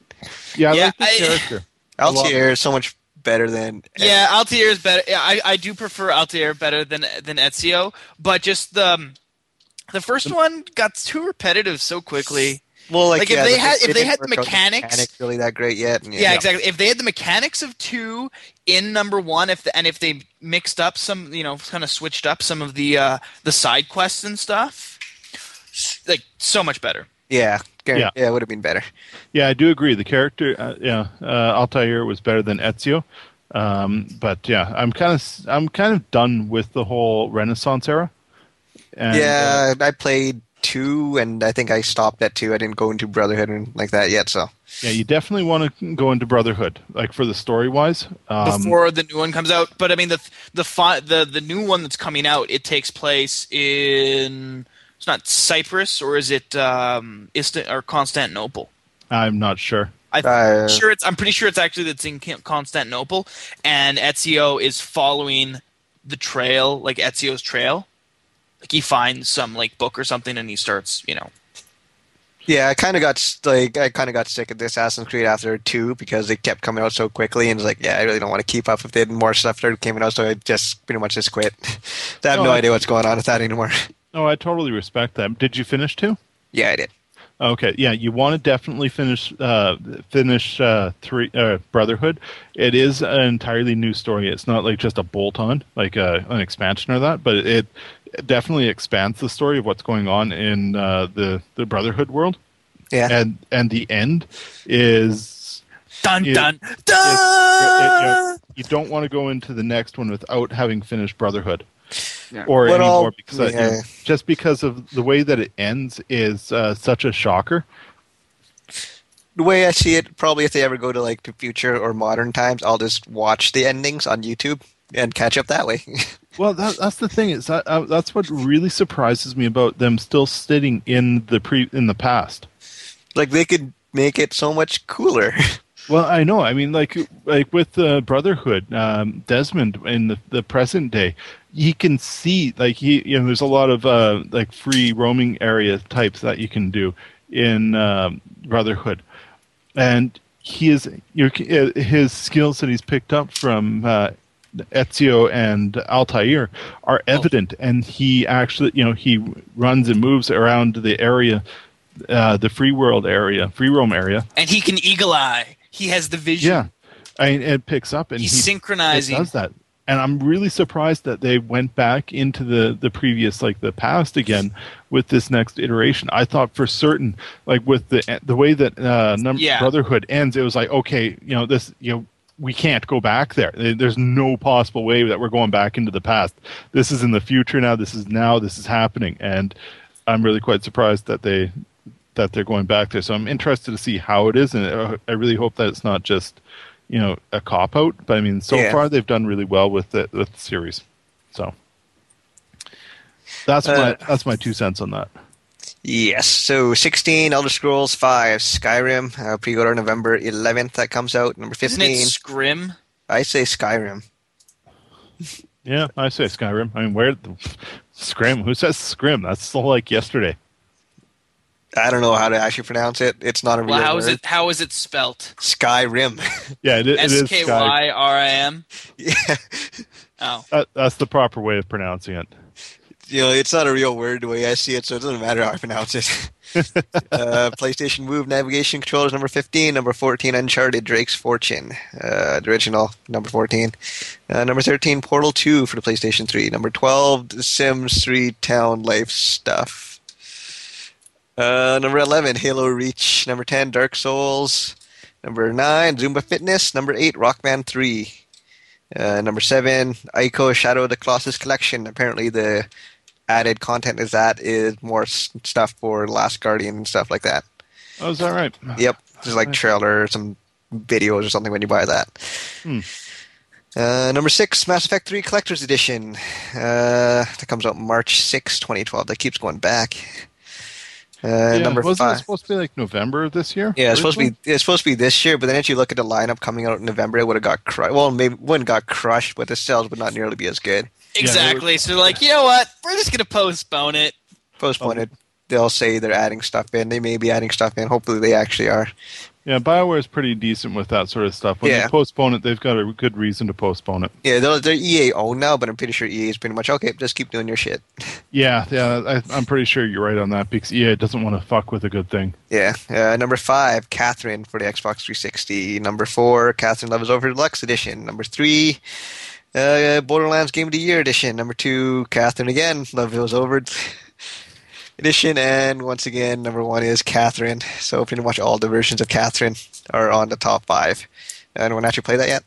Yeah, I like the character. Altair is so much better than... Yeah, Altair is better. Yeah, I do prefer Altair better than Ezio, but just the first one got too repetitive so quickly. Well, if they had the mechanics really that great yet. Yeah, exactly. If they had the mechanics of 2 in number 1, if they mixed up some, kind of switched up some of the side quests and stuff, like so much better. Yeah, it would have been better. Yeah, I do agree. The character, Altair was better than Ezio, but yeah, I'm kind of done with the whole Renaissance era. And, I played 2, and I think I stopped at 2. I didn't go into Brotherhood and like that yet. So yeah, you definitely want to go into Brotherhood, like for the story wise, before the new one comes out. But I mean, the new one that's coming out, it takes place in. It's not Cyprus, or is it or Constantinople? I'm not sure. I'm pretty sure it's in Constantinople, and Ezio is following the trail, like Ezio's trail. Like he finds some like book or something, and he starts, Yeah, I kind of got sick of the Assassin's Creed after 2 because they kept coming out so quickly, and it's like, yeah, I really don't want to keep up if they had more stuff that came out, so I just pretty much just quit. I have no idea what's going on with that anymore. Oh, I totally respect that. Did you finish 2? Yeah, I did. Okay, yeah, you want to definitely finish 3 Brotherhood. It is an entirely new story. It's not like just a bolt-on, like an expansion or that, but it definitely expands the story of what's going on in the Brotherhood world. Yeah, and the end is dun dun dun. You don't want to go into the next one without having finished Brotherhood. Yeah. Or but anymore, because just because of the way that it ends is such a shocker the way I see it, probably if they ever go to like the future or modern times, I'll just watch the endings on YouTube and catch up that way. Well, that's the thing. Is that, that's what really surprises me about them still sitting in the past. Like they could make it so much cooler. Well, I know. I mean, like with Brotherhood, Desmond in the present day, he can see like there's a lot of like free roaming area types that you can do in Brotherhood, and he is his skills that he's picked up from Ezio and Altair are evident, and he actually he runs and moves around the area, the free world area, free roam area, and he can eagle eye. He has the vision. Yeah, and it picks up, and he's synchronizing. It does that, and I'm really surprised that they went back into the previous, like the past again, with this next iteration. I thought for certain, like with the way that Brotherhood ends, it was like, okay, we can't go back there. There's no possible way that we're going back into the past. This is in the future now. This is happening, and I'm really quite surprised that they're going back there. So I'm interested to see how it is, and I really hope that it's not just, a cop-out. But, I mean, so far they've done really well with the series. So that's my 2 cents on that. Yes. So 16, Elder Scrolls 5, Skyrim, pre-order November 11th. That comes out. Number 15. Isn't it Scrim? I say Skyrim. Yeah, I say Skyrim. I mean, Scrim? Who says Scrim? That's like yesterday. I don't know how to actually pronounce it. It's not a real word. How is it spelt? Skyrim. Yeah, it is Skyrim. Yeah. Oh. That's the proper way of pronouncing it. It's not a real word the way I see it, so it doesn't matter how I pronounce it. PlayStation Move Navigation Controllers number 15, number 14, Uncharted Drake's Fortune, the original, number 14. Number 13, Portal 2 for the PlayStation 3. Number 12, The Sims 3 Town Life Stuff. Number 11, Halo Reach. Number 10, Dark Souls. Number 9, Zumba Fitness. Number 8, Rockman 3. Number 7, Ico Shadow of the Colossus Collection. Apparently the added content is more stuff for Last Guardian and stuff like that. Oh, is that right? Yep. There's like trailer, some videos or something when you buy that. Hmm. Number 6, Mass Effect 3 Collector's Edition. That comes out March 6, 2012. That keeps going back. Number 5. Wasn't it supposed to be like November of this year? Yeah, it's supposed to be this year, but then if you look at the lineup coming out in November, it would have got crushed. Well, maybe wouldn't got crushed, but the sales would not nearly be as good. Exactly. Yeah, so they're like, you know what? We're just going to postpone it. Postpone it. They'll say they're adding stuff in. They may be adding stuff in. Hopefully they actually are. Yeah, BioWare is pretty decent with that sort of stuff. When they postpone it, they've got a good reason to postpone it. Yeah, they're EA owned now, but I'm pretty sure EA is pretty much, okay, just keep doing your shit. Yeah, I'm pretty sure you're right on that, because EA doesn't want to fuck with a good thing. Yeah. Number 5, Catherine for the Xbox 360. Number 4, Catherine Love is Over Deluxe Edition. Number 3, Borderlands Game of the Year Edition. Number 2, Catherine again, Love is Over Edition, and once again, number 1 is Catherine. So pretty much all the versions of Catherine are on the top 5. Anyone actually play that yet?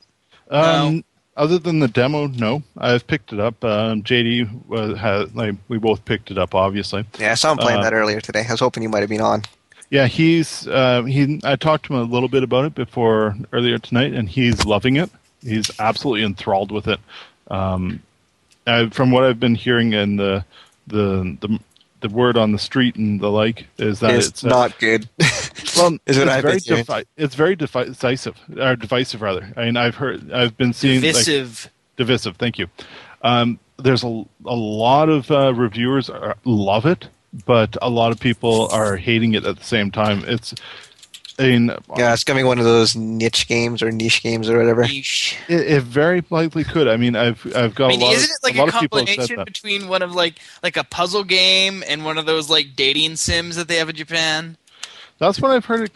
No. Other than the demo, no. I've picked it up. JD we both picked it up, obviously. Yeah, I saw him playing that earlier today. I was hoping you might have been on. Yeah, he's I talked to him a little bit about it earlier tonight, and he's loving it. He's absolutely enthralled with it. From what I've been hearing in the word on the street and the like is that it's not good. Well, it's very divisive, or divisive rather. I mean, I've been seeing divisive. Thank you. There's a lot of reviewers love it, but a lot of people are hating it at the same time. It's going to be one of those niche games or whatever. It very likely could. I mean, I've got a lot. Isn't it like a combination between one of like a puzzle game and one of those like dating sims that they have in Japan? That's what I've heard it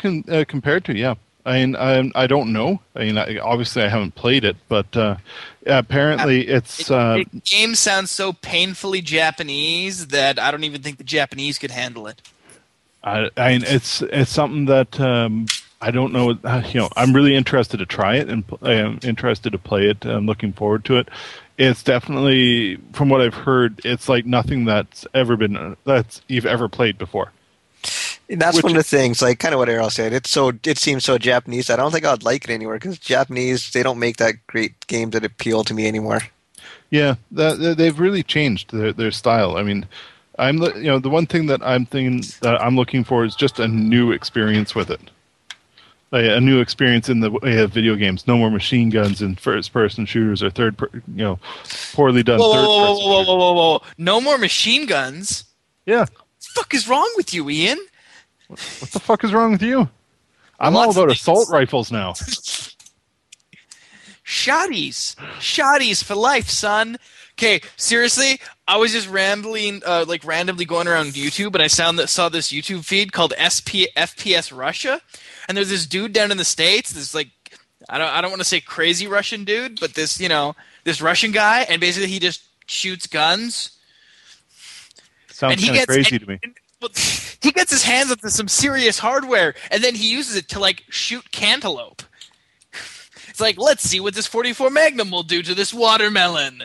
compared to. Yeah, I mean, I don't know. I mean, obviously I haven't played it, but apparently it's. The game sounds so painfully Japanese that I don't even think the Japanese could handle it. I mean, it's something that I don't know. I'm really interested to try it, and I am interested to play it. I'm looking forward to it. It's definitely, from what I've heard, it's like nothing that's you've ever played before. That's one of the things, like kind of what Errol said. It seems so Japanese. I don't think I'd like it anywhere because Japanese, they don't make that great games that appeal to me anymore. Yeah, they've really changed their style. I mean, the one thing that I'm looking for is just a new experience with it. A new experience in the way of video games. No more machine guns and first-person shooters or poorly done third-person shooters. Whoa. No more machine guns? Yeah. What the fuck is wrong with you, Ian? What the fuck is wrong with you? I'm all about assault rifles now. Shotties for life, son. Okay, seriously, I was just randomly going around YouTube, and I saw this YouTube feed called FPS Russia, and there's this dude down in the States, this I don't want to say crazy Russian dude, but this Russian guy, and basically he just shoots guns. Sounds kind of crazy to me. He gets his hands up to some serious hardware, and then he uses it to shoot cantaloupe. It's like, let's see what this 44 Magnum will do to this watermelon.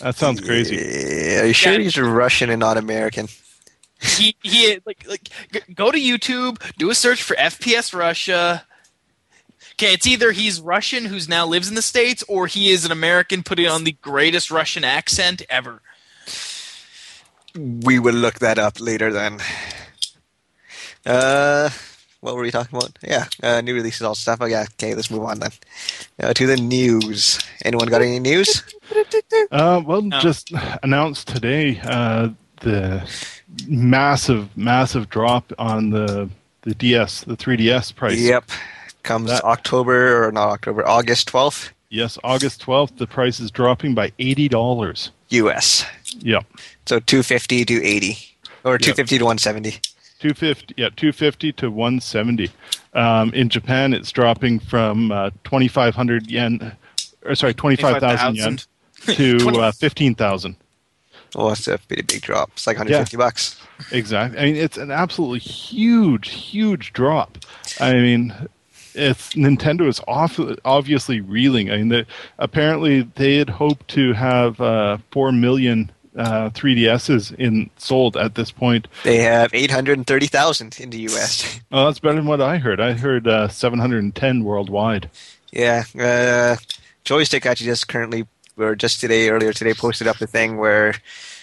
That sounds crazy. Yeah, are you sure he's Russian and not American? He go to YouTube, do a search for FPS Russia. Okay, it's either he's Russian who's now lives in the States, or he is an American putting on the greatest Russian accent ever. We will look that up later then. What were we talking about? Yeah, new releases, all stuff. Oh yeah, okay, let's move on then to the news. Anyone got any news? Just announced today the massive drop on the DS, the 3DS price. Yep, comes August 12th. Yes, August 12th. The price is dropping by $80 US. Yep. So $250 to $80, or $250 to $170. $250 to $170. In Japan, it's dropping from 2,500 yen, or sorry, 25,000 yen to 15,000. Oh, that's a pretty big drop. It's like $150. Exactly. I mean, it's an absolutely huge drop. I mean, Nintendo is obviously reeling. I mean, apparently they had hoped to have 4 million. 3DSs sold at this point. They have 830,000 in the US. Oh, that's better than what I heard. I heard 710 worldwide. Yeah, Joystick actually earlier today posted up the thing where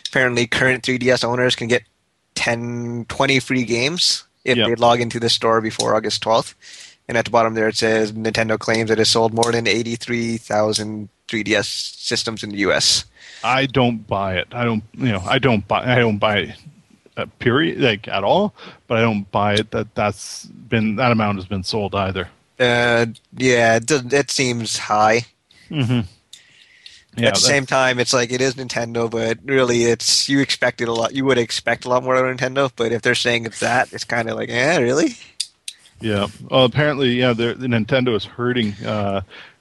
apparently current 3DS owners can get 20 free games if they log into the store before August 12th. And at the bottom there it says Nintendo claims it has sold more than 83,000 3DS systems in the US. I don't buy it. I don't buy it. Period, at all. But I don't buy it that amount has been sold either. Yeah, it seems high. Mm-hmm. Yeah, at the same time, it's it is Nintendo, but really, you expect it a lot. You would expect a lot more out of Nintendo, but if they're saying it's that, it's kind of really. Yeah. Well, apparently, the Nintendo is hurting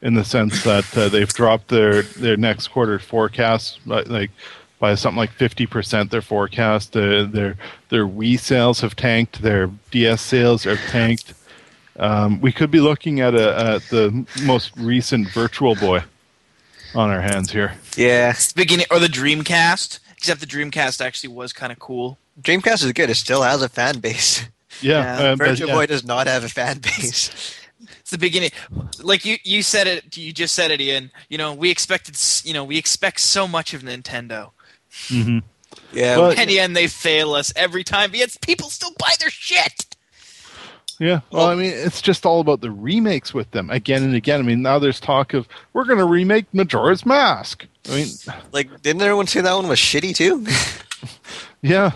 in the sense that they've dropped their next quarter forecast by something like 50%. Their forecast, their Wii sales have tanked. Their DS sales have tanked. We could be looking at the most recent Virtual Boy on our hands here. Yeah. Beginning or the Dreamcast, except the Dreamcast actually was kind of cool. Dreamcast is good. It still has a fan base. Yeah, Virtual Boy does not have a fan base. It's the beginning. Like you said it. You just said it, Ian. We expect so much of Nintendo. Mm-hmm. Yeah, in the end, they fail us every time. But yet, people still buy their shit. Yeah. Well, I mean, it's just all about the remakes with them again and again. I mean, now there's talk of we're going to remake Majora's Mask. I mean, didn't everyone say that one was shitty too? Yeah.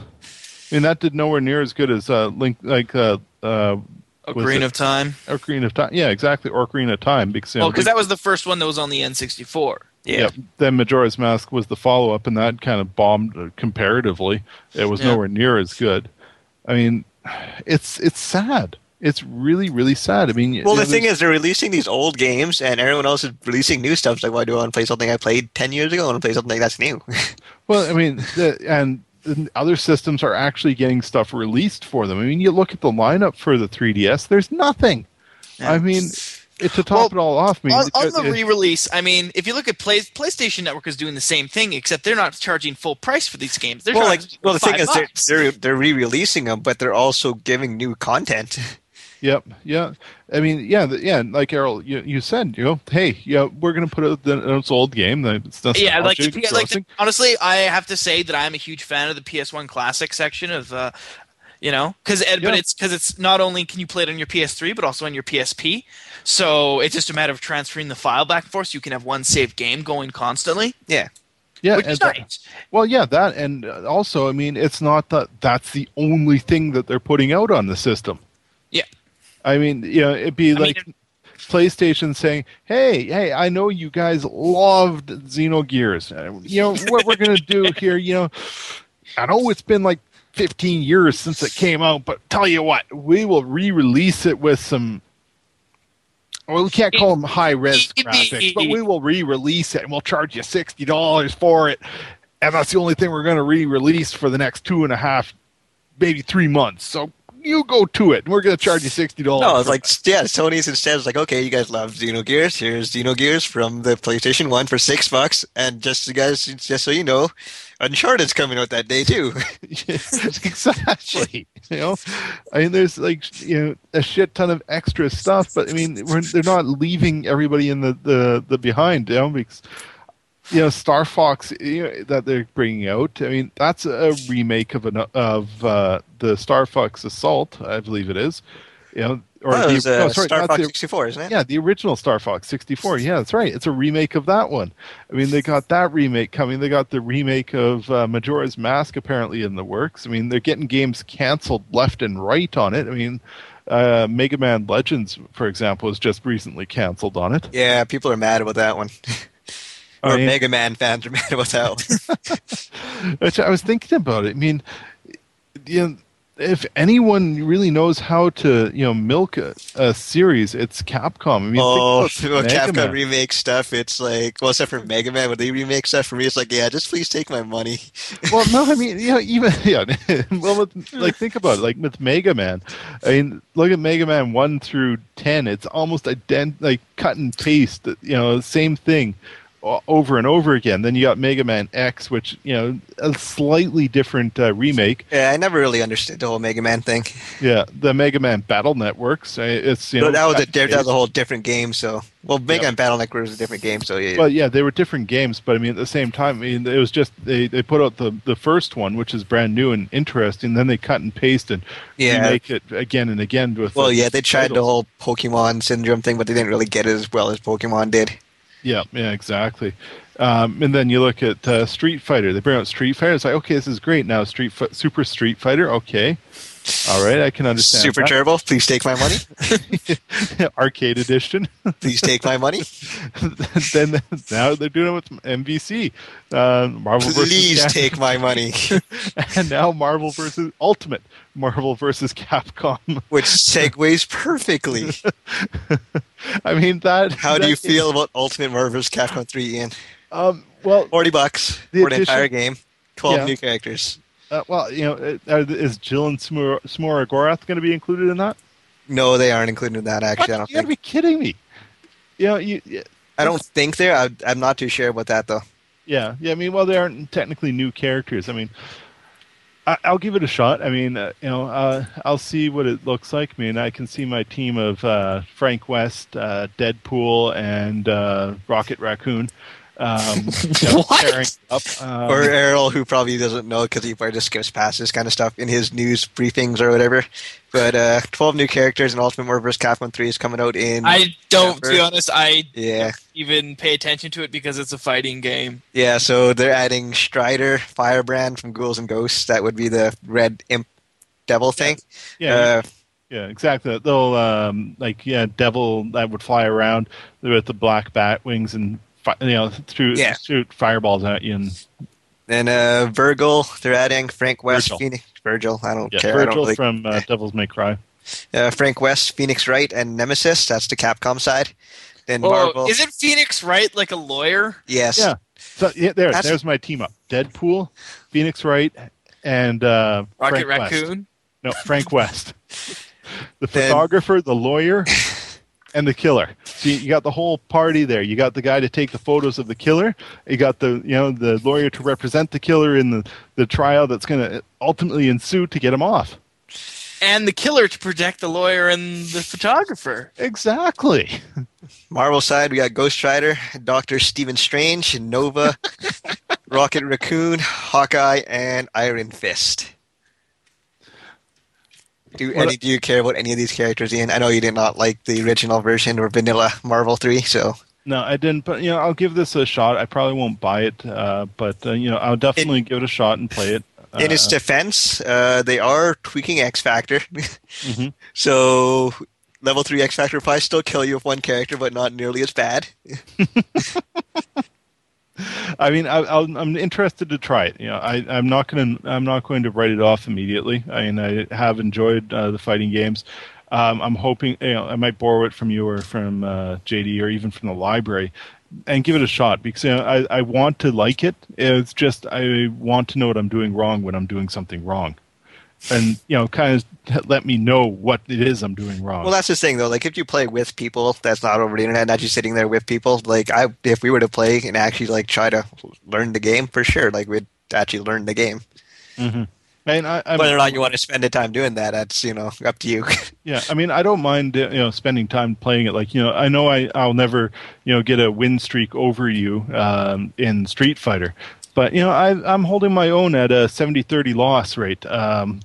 I mean, that did nowhere near as good as Link, Ocarina of Time. Ocarina of Time, yeah, exactly. Ocarina of Time, because that was the first one that was on the N64. Yeah. Then Majora's Mask was the follow-up, and that kind of bombed comparatively. It was nowhere near as good. I mean, it's sad. It's really, really sad. I mean, well, the thing is, they're releasing these old games, and everyone else is releasing new stuff. It's like, why do I want to play something I played 10 years ago? I want to play something that's new. Well, I mean, other systems are actually getting stuff released for them. I mean, you look at the lineup for the 3DS, there's nothing. Yeah. I mean, to top it all off, man. On the re-release, I mean, if you look at PlayStation Network is doing the same thing, except they're not charging full price for these games. They're the thing is they're re-releasing them, but they're also giving new content. Yep. Yeah. I mean, yeah. Like Errol, you said, hey, yeah, we're gonna put out this old game. Honestly, I have to say that I'm a huge fan of the PS1 Classic section of, but it's because it's not only can you play it on your PS3, but also on your PSP. So it's just a matter of transferring the file back and forth, so you can have one saved game going constantly. Yeah. Yeah, which is nice. Well, yeah, that, and also, I mean, it's not that that's the only thing that they're putting out on the system. Yeah. I mean, it'd be PlayStation saying, hey, I know you guys loved Xenogears. What we're going to do here, I know it's been 15 years since it came out, but tell you what, we will re-release it with some... Well, we can't call them high-res graphics, but we will re-release it, and we'll charge you $60 for it, and that's the only thing we're going to re-release for the next 2.5, maybe 3 months, so... You go to it, and we're going to charge you $60. No, it's Sony's instead is okay, you guys love Xenogears. Here's Xenogears from the PlayStation 1 for $6, and just so you know, Uncharted's coming out that day too. Exactly. I mean, there's a shit ton of extra stuff, but I mean, they're not leaving everybody in the behind. Because, Star Fox that they're bringing out. I mean, that's a remake of the Star Fox Assault, I believe it is. Star Fox 64, isn't it? Yeah, the original Star Fox 64. Yeah, that's right. It's a remake of that one. I mean, they got that remake coming. They got the remake of Majora's Mask apparently in the works. I mean, they're getting games canceled left and right on it. I mean, Mega Man Legends, for example, was just recently canceled on it. Yeah, people are mad about that one. Mega Man fans are mad about that. Which I was thinking about it. I mean, if anyone really knows how to, milk a series, it's Capcom. I mean, Capcom remake stuff. It's except for Mega Man, when they remake stuff for me, it's just please take my money. Well, no, I mean, think about it. Like with Mega Man, I mean, look at Mega Man 1 through 10. It's almost cut and paste. Same thing over and over again. Then you got Mega Man X, which, a slightly different remake. Yeah, I never really understood the whole Mega Man thing. Yeah, the Mega Man Battle Networks. It's, that was a whole different game, so... Well, Mega Man Battle Network was a different game, so... Yeah. Well, yeah, they were different games, but, I mean, at the same time, I mean, it was just... They put out the first one, which is brand new and interesting, then they cut and paste and remake it again and again with... Well, they tried the whole Pokemon Syndrome thing, but they didn't really get it as well as Pokemon did. Yeah, exactly. And then you look at Street Fighter. They bring out Street Fighter. It's this is great. Now Super Street Fighter, okay. All right, I can understand Super that. Turbo, please take my money. Arcade Edition. Please take my money. Then now they're doing it with MVC. Marvel please vs. take my money. And now Marvel vs. Ultimate. Marvel vs. Capcom. Which segues perfectly. I mean, that... How do you feel about Ultimate Marvel vs. Capcom 3, Ian? $40 for an entire game. 12 new characters. Is Jill and Samora Gorath going to be included in that? No, they aren't included in that, actually. What? I don't you got to be kidding me. I don't think they are. I'm not too sure about that, though. Yeah, I mean, well, they aren't technically new characters. I mean, I'll give it a shot. I mean, I'll see what it looks like. I mean, I can see my team of Frank West, Deadpool, and Rocket Raccoon. Or Errol, who probably doesn't know because he probably just skips past this kind of stuff in his news briefings or whatever. But 12 new characters in Ultimate Marvel vs. Capcom 3 is coming out in... I don't, to be honest, I don't even pay attention to it because it's a fighting game. Yeah, so they're adding Strider, Firebrand from Ghouls and Ghosts. That would be the red imp devil thing. Yeah. Yeah, exactly. They'll, devil that would fly around with the black bat wings and... shoot fireballs at you. And Virgil, they're adding Frank West, Virgil. Phoenix. Virgil, I don't care. Virgil from Devils May Cry. Frank West, Phoenix Wright, and Nemesis. That's the Capcom side. Then Marvel. Isn't Phoenix Wright like a lawyer? Yes. Yeah. So there's my team up: Deadpool, Phoenix Wright, and Rocket Frank Raccoon. West. No, Frank West, the photographer, the lawyer. and the killer. So you got the whole party there. You got the guy to take the photos of the killer. You got the, you know, the lawyer to represent the killer in the trial that's going to ultimately ensue to get him off. And the killer to protect the lawyer and the photographer. Exactly. Marvel side, we got Ghost Rider, Dr. Stephen Strange, Nova, Rocket Raccoon, Hawkeye, and Iron Fist. Do you care about any of these characters, Ian? I know you did not like the original version or vanilla Marvel 3, so... No, I didn't, but, you know, I'll give this a shot. I probably won't buy it, but, you know, I'll definitely give it a shot and play it. In its defense, they are tweaking X Factor. Mm-hmm. So level 3 X Factor probably still kill you with one character, but not nearly as bad. I mean, I'm interested to try it. You know, I'm not going to write it off immediately. I mean, I have enjoyed the fighting games. I'm hoping, you know, I might borrow it from you or from JD or even from the library. And give it a shot, because, you know, I want to like it. It's just I want to know what I'm doing wrong when I'm doing something wrong. And, you know, kind of let me know what it is I'm doing wrong. Well, that's the thing, though. Like, if you play with people, that's not over the internet, not just sitting there with people. Like, if we were to play and actually, like, try to learn the game, for sure, like, we'd actually learn the game. Mm-hmm. And whether or not you want to spend the time doing that, that's, you know, up to you. Yeah, I mean, I don't mind, you know, spending time playing it. Like, you know I'll never, you know, get a win streak over you in Street Fighter, but, you know, I'm holding my own at a 70-30 loss rate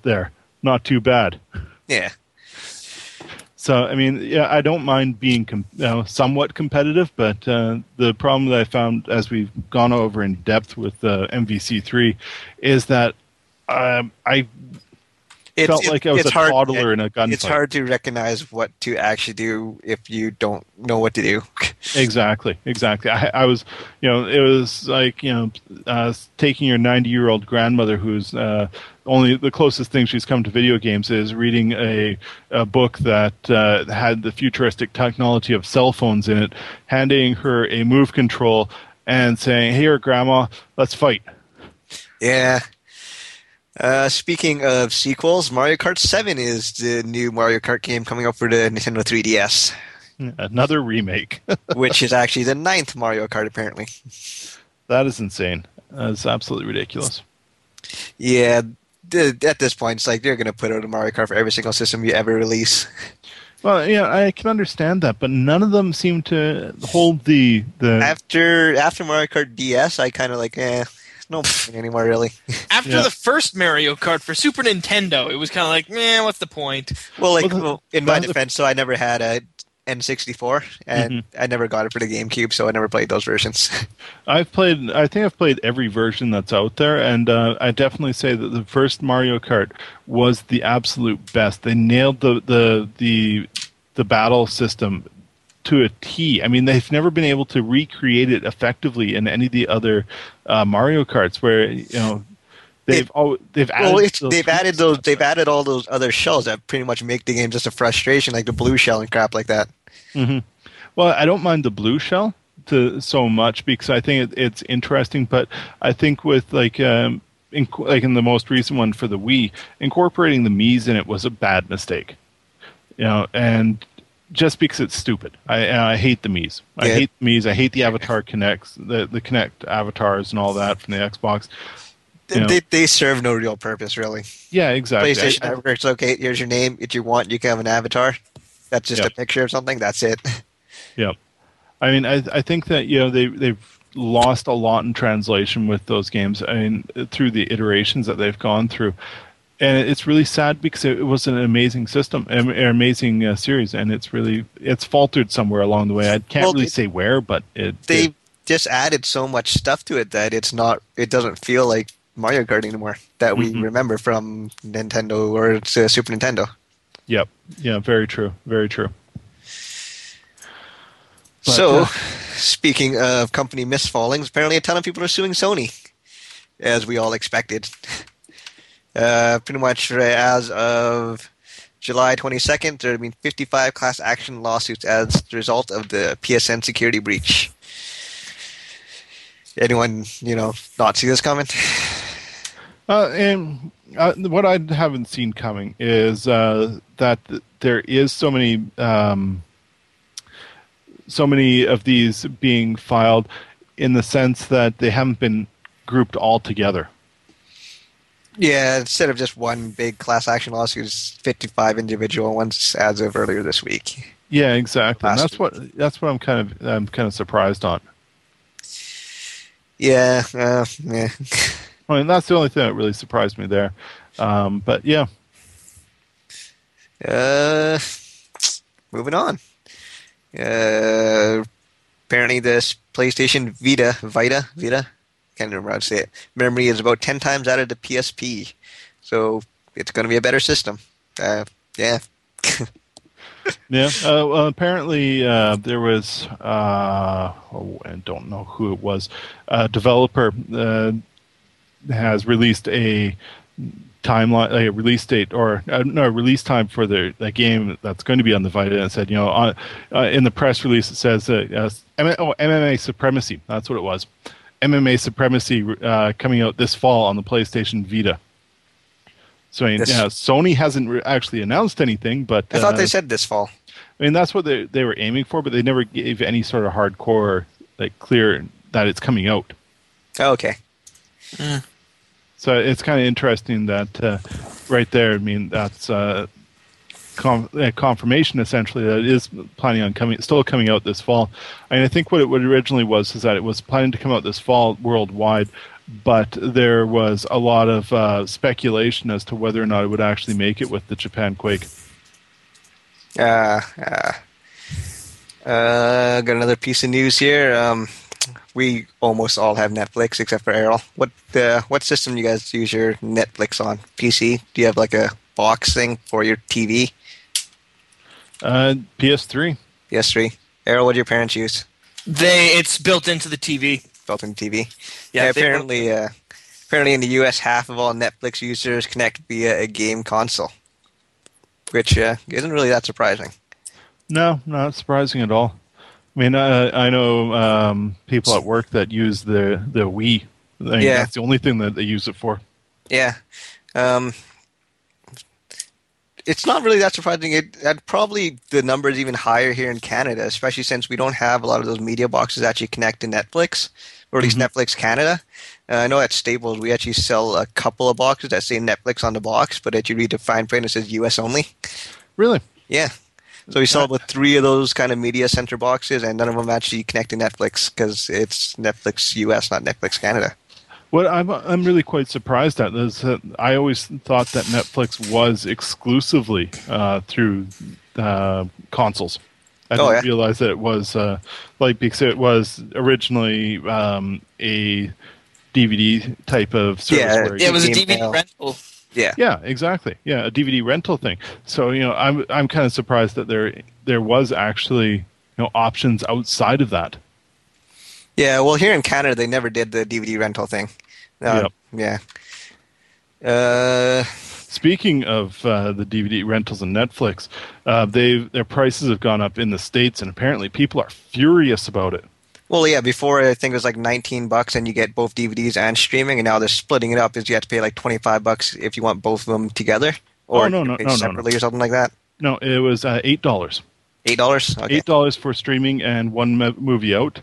there. Not too bad. Yeah. So, I mean, yeah, I don't mind being somewhat competitive, but the problem that I found as we've gone over in depth with MVC3 is that I felt like I was a toddler in a gunfight. It's hard to recognize what to actually do if you don't know what to do. Exactly. I was, you know, it was like, you know, taking your 90-year-old grandmother who's only the closest thing she's come to video games is reading a book that had the futuristic technology of cell phones in it, handing her a move control and saying, "Here, Grandma, let's fight." Yeah. Speaking of sequels, Mario Kart 7 is the new Mario Kart game coming up for the Nintendo 3DS. Another remake. Which is actually the 9th Mario Kart, apparently. That is insane. That's absolutely ridiculous. Yeah, at this point, it's like they're going to put out a Mario Kart for every single system you ever release. Well, yeah, I can understand that, but none of them seem to hold the... After Mario Kart DS, I kind of like, no point anymore, really. After the first Mario Kart for Super Nintendo, it was kind of like, what's the point? Well, like, in my defense, so I never had a N64, and I never got it for the GameCube, so I never played those versions. I think I've played every version that's out there, and I definitely say that the first Mario Kart was the absolute best. They nailed the battle system to a T. I mean, they've never been able to recreate it effectively in any of the other Mario Karts, where, you know, they've added all those other shells that pretty much make the game just a frustration, like the blue shell and crap like that. Mm-hmm. Well, I don't mind the blue shell so much, because I think it's interesting, but I think with like in the most recent one for the Wii, incorporating the Mii's in it was a bad mistake, you know, and. Just because it's stupid. I hate the Mii's. I hate the Mii's. I hate the Avatar Connects, the Connect avatars and all that from the Xbox. They serve no real purpose, really. Yeah, exactly. PlayStation Network, it's okay, here's your name. If you want, you can have an avatar. That's just a picture of something. That's it. Yeah. I mean, I think that, you know, they've lost a lot in translation with those games, I mean, through the iterations that they've gone through. And it's really sad, because it was an amazing system, an amazing series, and it's faltered somewhere along the way. I can't really say where, but they just added so much stuff to it that it doesn't feel like Mario Kart anymore that we remember from Nintendo or Super Nintendo. Yep. Yeah. Very true. Very true. But, so, speaking of company misfallings, apparently a ton of people are suing Sony, as we all expected. Pretty much as of July 22nd, there have been 55 class action lawsuits as the result of the PSN security breach. Anyone, you know, not see this coming? And what I haven't seen coming is that there is so many so many of these being filed in the sense that they haven't been grouped all together. Yeah, instead of just one big class action lawsuit, it's 55 individual ones as of earlier this week. Yeah, exactly. And that's what I'm kind of surprised on. Yeah, yeah. I mean, that's the only thing that really surprised me there. But yeah. Moving on. Apparently, this PlayStation Vita. Can't remember how to say it. Memory is about 10 times out of the PSP, so it's going to be a better system. Yeah. Yeah. Well, apparently, there was I don't know who it was. A developer has released a timeline, like a release date, or no, a release time for the game that's going to be on the Vita. And said, in the press release, it says, MMA Supremacy. That's what it was. MMA Supremacy coming out this fall on the PlayStation Vita. So, I mean, yeah, Sony hasn't actually announced anything, but I thought they said this fall. I mean, that's what they were aiming for, but they never gave any sort of hardcore, like, clear that it's coming out. Oh, okay. So it's kind of interesting that right there. I mean, that's confirmation essentially that it is planning on still coming out this fall. I mean, I think what it originally was is that it was planning to come out this fall worldwide, but there was a lot of speculation as to whether or not it would actually make it with the Japan quake. Got another piece of news here. We almost all have Netflix except for Errol. What system do you guys use your Netflix on? PC? Do you have like a box thing for your TV? PS3. PS3. Errol, what do your parents use? It's built into the TV. Built into the TV. Yeah. Apparently, in the U.S., half of all Netflix users connect via a game console, which isn't really that surprising. No, not surprising at all. I mean, I know people at work that use the Wii. I mean, yeah. That's the only thing that they use it for. Yeah. It's not really that surprising. Probably the number is even higher here in Canada, especially since we don't have a lot of those media boxes that actually connect to Netflix, or at least Netflix Canada. I know at Staples we actually sell a couple of boxes that say Netflix on the box, but that you read the fine print, it says US only. Really? Yeah. So we sold with 3 of those kind of media center boxes, and none of them actually connect to Netflix because it's Netflix US, not Netflix Canada. What I'm really quite surprised at is that I always thought that Netflix was exclusively through consoles. I didn't realize that it was because it was originally a DVD type of service. Yeah, it was a DVD rental. Yeah, exactly. Yeah, a DVD rental thing. So, I'm kind of surprised that there was actually, options outside of that. Yeah, well, here in Canada they never did the DVD rental thing. Yeah. Speaking of the DVD rentals and Netflix, their prices have gone up in the States, and apparently people are furious about it. Well, yeah, before I think it was like $19 and you get both DVDs and streaming, and now they're splitting it up. Is you have to pay like $25 if you want both of them together, or separately or something like that. No, it was $8. $8. Okay. $8 for streaming and one movie out.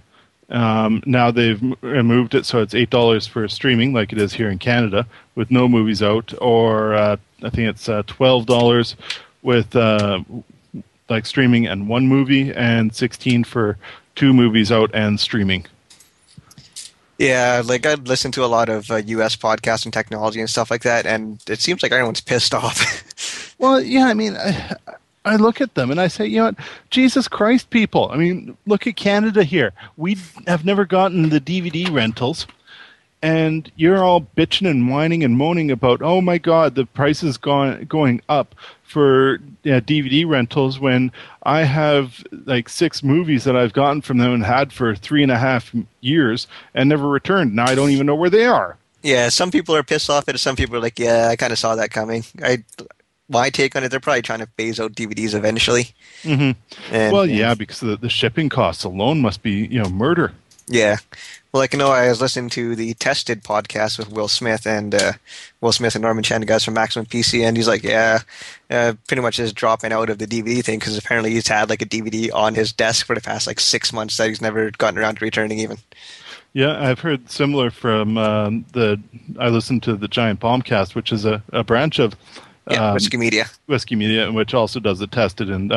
Now they've moved it so it's $8 for streaming, like it is here in Canada, with no movies out, or I think it's $12 with like streaming and one movie, and $16 for 2 movies out and streaming. Yeah, like I listen to a lot of U.S. podcasts and technology and stuff like that, and it seems like everyone's pissed off. Well, yeah, I mean, I look at them and I say, what? Jesus Christ, people. I mean, look at Canada here. We have never gotten the DVD rentals, and you're all bitching and whining and moaning about, oh my God, the price is going up for DVD rentals when I have like 6 movies that I've gotten from them and had for 3.5 years and never returned. Now I don't even know where they are. Yeah, some people are pissed off at it. Some people are like, yeah, I kind of saw that coming. My take on it, they're probably trying to phase out DVDs eventually. Mm-hmm. Because the shipping costs alone must be, murder. Yeah. Like, you know, I was listening to the Tested podcast with Will Smith and Norman Chan, guys from Maximum PC, and he's like, pretty much just dropping out of the DVD thing because apparently he's had like a DVD on his desk for the past like 6 months that he's never gotten around to returning even. Yeah, I've heard similar from I listened to the Giant Bombcast, which is a branch of Whiskey Media. Whiskey Media, which also does the Tested. And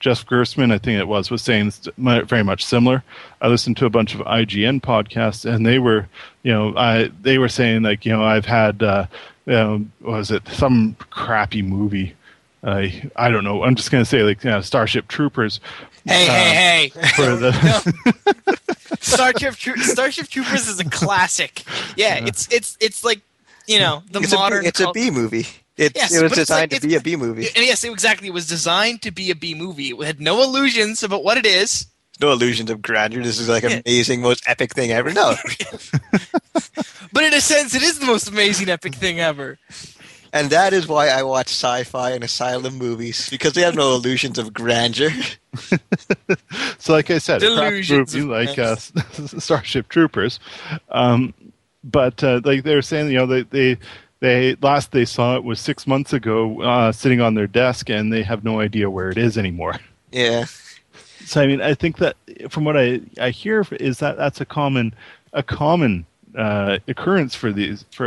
Jeff Gerstmann, I think it was saying very much similar. I listened to a bunch of IGN podcasts, and they were, they were saying like, I've had, some crappy movie. I don't know. I'm just going to say like, Starship Troopers. Hey! For the Starship Troopers is a classic. Yeah. It's like, it's modern. It's a B movie. It was designed to be a B movie. Yes, exactly. It was designed to be a B movie. It had no illusions about what it is. No illusions of grandeur. This is like amazing, most epic thing ever. No. But in a sense, it is the most amazing, epic thing ever. And that is why I watch sci-fi and asylum movies, because they have no illusions of grandeur. So like I said, delusions, a crap movie like Starship Troopers. But like they were saying, last they saw it was 6 months ago, sitting on their desk, and they have no idea where it is anymore. Yeah. So I mean, I think that from what I hear is that that's a common occurrence for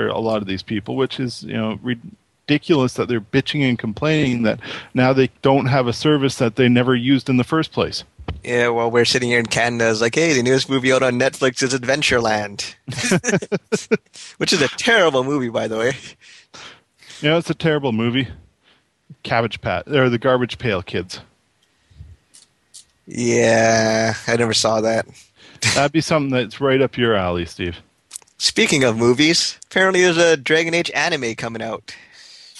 a lot of these people, which is ridiculous that they're bitching and complaining that now they don't have a service that they never used in the first place. Yeah, well, we're sitting here in Canada. It's like, hey, the newest movie out on Netflix is Adventureland, which is a terrible movie, by the way. Yeah, it's a terrible movie. Cabbage Patch, or the Garbage Pail Kids. Yeah, I never saw that. That'd be something that's right up your alley, Steve. Speaking of movies, apparently there's a Dragon Age anime coming out.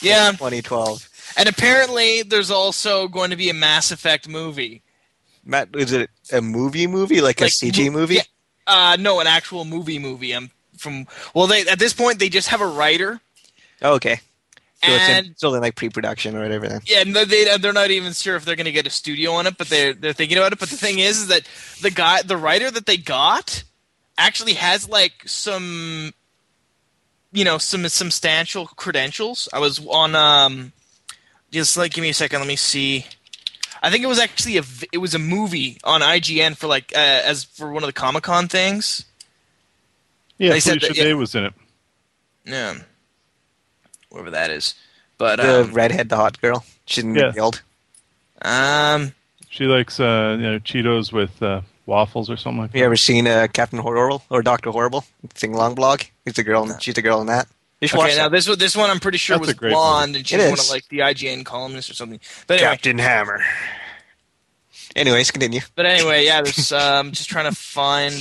Yeah, in 2012, and apparently there's also going to be a Mass Effect movie. Matt, is it a movie? Like a CG movie? Yeah. No, an actual movie. At this point, they just have a writer. Oh, okay. So it's still in like pre-production or whatever then. Yeah, no, they're not even sure if they're going to get a studio on it, but they're thinking about it. But the thing is that the writer that they got actually has like some, some substantial credentials. I was on, just like, give me a second, let me see. I think it was actually a movie on IGN for like as for one of the Comic-Con things. Yeah, Felicia Day was in it. Yeah, whoever that is, but the redhead, the hot girl, she didn't get killed. She likes Cheetos with waffles or something like that. You ever seen Captain Horrible or Doctor Horrible? Sing Long Blog. She's the girl in that. Okay, now this one I'm pretty sure was blonde, and she's one of like the IGN columnists or something. But anyway. Captain Hammer. Anyways, continue. But anyway, yeah, there's just trying to find.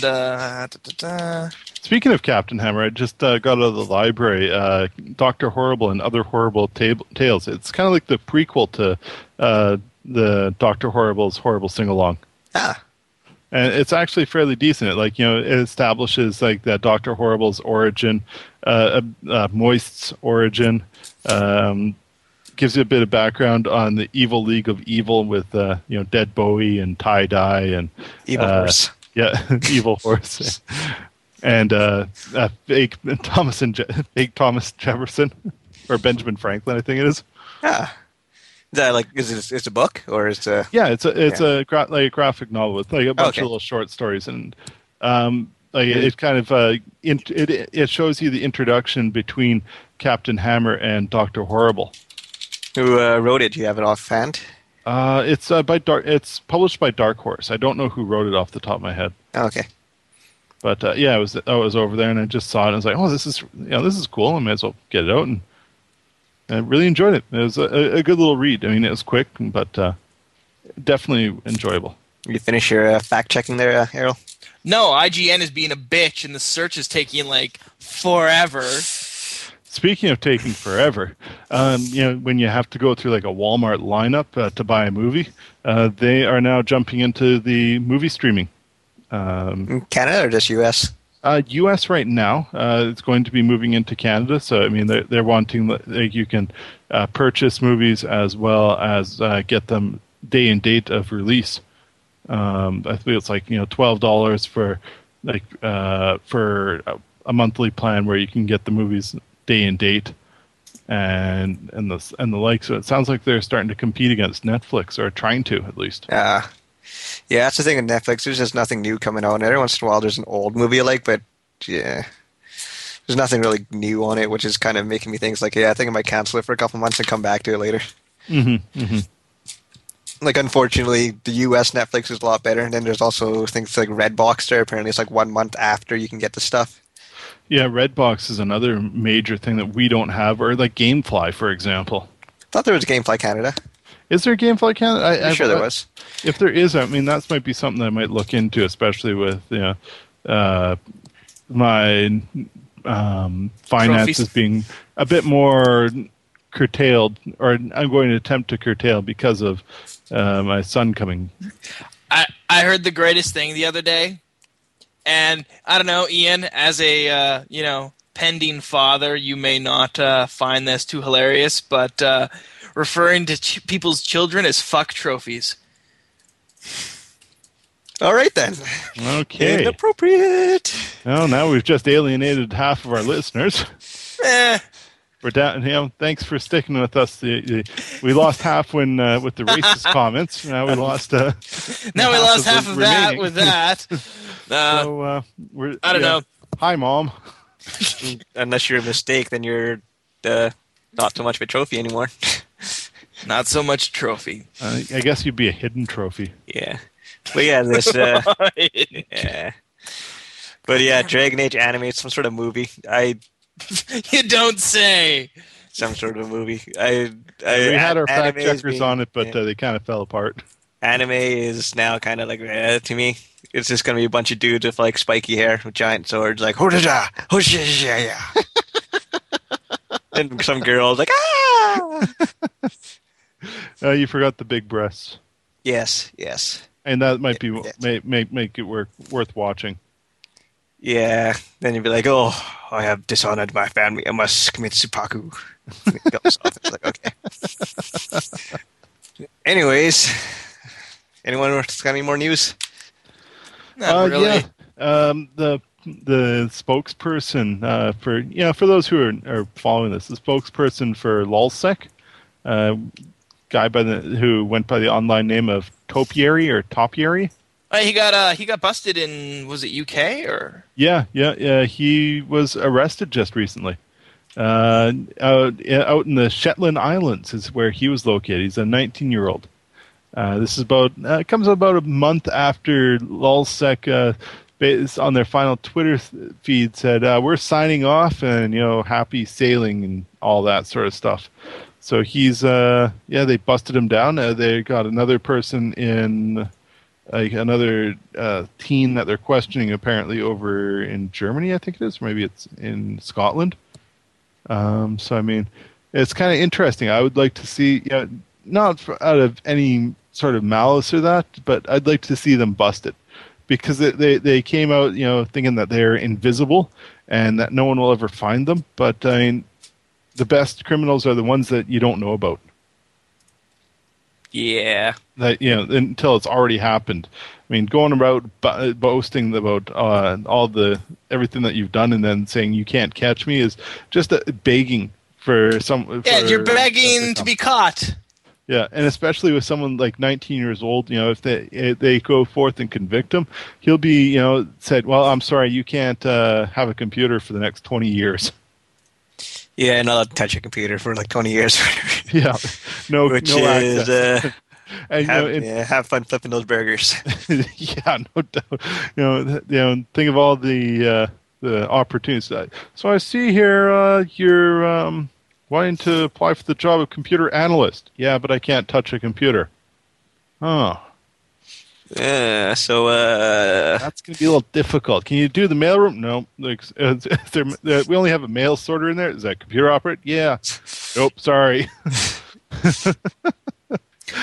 Speaking of Captain Hammer, I just got out of the library. Dr. Horrible and Other Horrible Tales. It's kind of like the prequel to the Dr. Horrible's Horrible Sing Along. Ah. And it's actually fairly decent. It, it establishes like that Dr. Horrible's origin, Moist's origin, gives you a bit of background on the Evil League of Evil with Dead Bowie and Tie Dye and Evil Horse. Yeah, Evil Horse and fake Thomas Jefferson or Benjamin Franklin, I think it is. Yeah. Is it a book or is it? Yeah, it's a graphic novel with like a bunch of little short stories, and it kind of it shows you the introduction between Captain Hammer and Dr. Horrible. Who wrote it? Do you have it offhand? It's it's published by Dark Horse. I don't know who wrote it off the top of my head. Okay. But I was over there and I just saw it. And I was like, oh, this is cool. I may as well get it out and. I really enjoyed it. It was a good little read. I mean, it was quick, but definitely enjoyable. You finish your fact-checking there, Errol? No, IGN is being a bitch, and the search is taking, like, forever. Speaking of taking forever, when you have to go through, like, a Walmart lineup to buy a movie, they are now jumping into the movie streaming. Canada or just U.S.? U.S. right now, it's going to be moving into Canada. So, I mean, they're wanting you can purchase movies as well as get them day and date of release. I think it's like $12 for like for a monthly plan where you can get the movies day and date and the like. So it sounds like they're starting to compete against Netflix, or trying to at least. Yeah, that's the thing with Netflix. There's just nothing new coming on. Every once in a while, there's an old movie you like, but yeah, there's nothing really new on it, which is kind of making me think, like, yeah, I think I might cancel it for a couple months and come back to it later. Mm-hmm, mm-hmm. Like, unfortunately, the U.S. Netflix is a lot better, and then there's also things like Redbox there. Apparently, it's like 1 month after you can get the stuff. Yeah, Redbox is another major thing that we don't have, or like Gamefly, for example. I thought there was Gamefly Canada. Is there Gamefly Canada? I'm sure there was. If there is, I mean, that might be something that I might look into, especially with my finances being a bit more curtailed, or I'm going to attempt to curtail because of my son coming. I heard the greatest thing the other day, and I don't know, Ian, as a pending father, you may not find this too hilarious, but referring to people's children as fuck trophies. All right, then. Okay. Inappropriate. Well, now we've just alienated half of our listeners. We're down. You know, thanks for sticking with us. We lost half with the racist comments. Now we lost. Now we lost half of that with that. So we're. I don't know. Hi, Mom. Unless you're a mistake, then you're not so much of a trophy anymore. Not so much trophy. I guess you'd be a hidden trophy. Yeah. But yeah, this. Yeah. But yeah, Dragon Age anime, some sort of movie. You don't say. Some sort of movie. We had our fact checkers on it, but they kind of fell apart. Anime is now kind of like, to me, it's just going to be a bunch of dudes with like spiky hair with giant swords, like "Hooters-a, hooters-a-ya." And some girls like "Ah!" You forgot the big breasts. Yes. And that might be make it worth watching. Yeah, then you'd be like, "Oh, I have dishonored my family. I must commit seppuku." It's like, okay. Anyways, anyone got any more news? Not really. Yeah. The spokesperson for those who are following this, the spokesperson for LulzSec, guy who went by the online name of Topiary. He got busted in, was it UK or? Yeah. He was arrested just recently. Out in the Shetland Islands is where he was located. He's a 19-year-old. This is comes about a month after LulzSec on their final Twitter feed said, "We're signing off," and happy sailing and all that sort of stuff. So he's they busted him down. They got another person in. Another teen that they're questioning, apparently over in Germany, I think it is. Or maybe it's in Scotland. So I mean, it's kind of interesting. I would like to see, not out of any sort of malice or that, but I'd like to see them busted, because they came out, thinking that they're invisible and that no one will ever find them. But I mean, the best criminals are the ones that you don't know about. Yeah. That, until it's already happened. I mean, going about boasting about everything that you've done, and then saying you can't catch me, is just begging for some. Yeah, you're begging to be caught. Yeah, and especially with someone like 19 years old, if they go forth and convict him, he'll be, said, "Well, I'm sorry, you can't have a computer for the next 20 years." Yeah, and I'll touch a computer for like 20 years. Yeah, no, which no is and, have fun flipping those burgers. Yeah, no doubt. Think of all the opportunities. So I see here you're wanting to apply for the job of computer analyst. Yeah, but I can't touch a computer. Oh. Yeah, so that's gonna be a little difficult. Can you do the mailroom? No, like, we only have a mail sorter in there. Is that computer operated? Yeah. Nope. Sorry.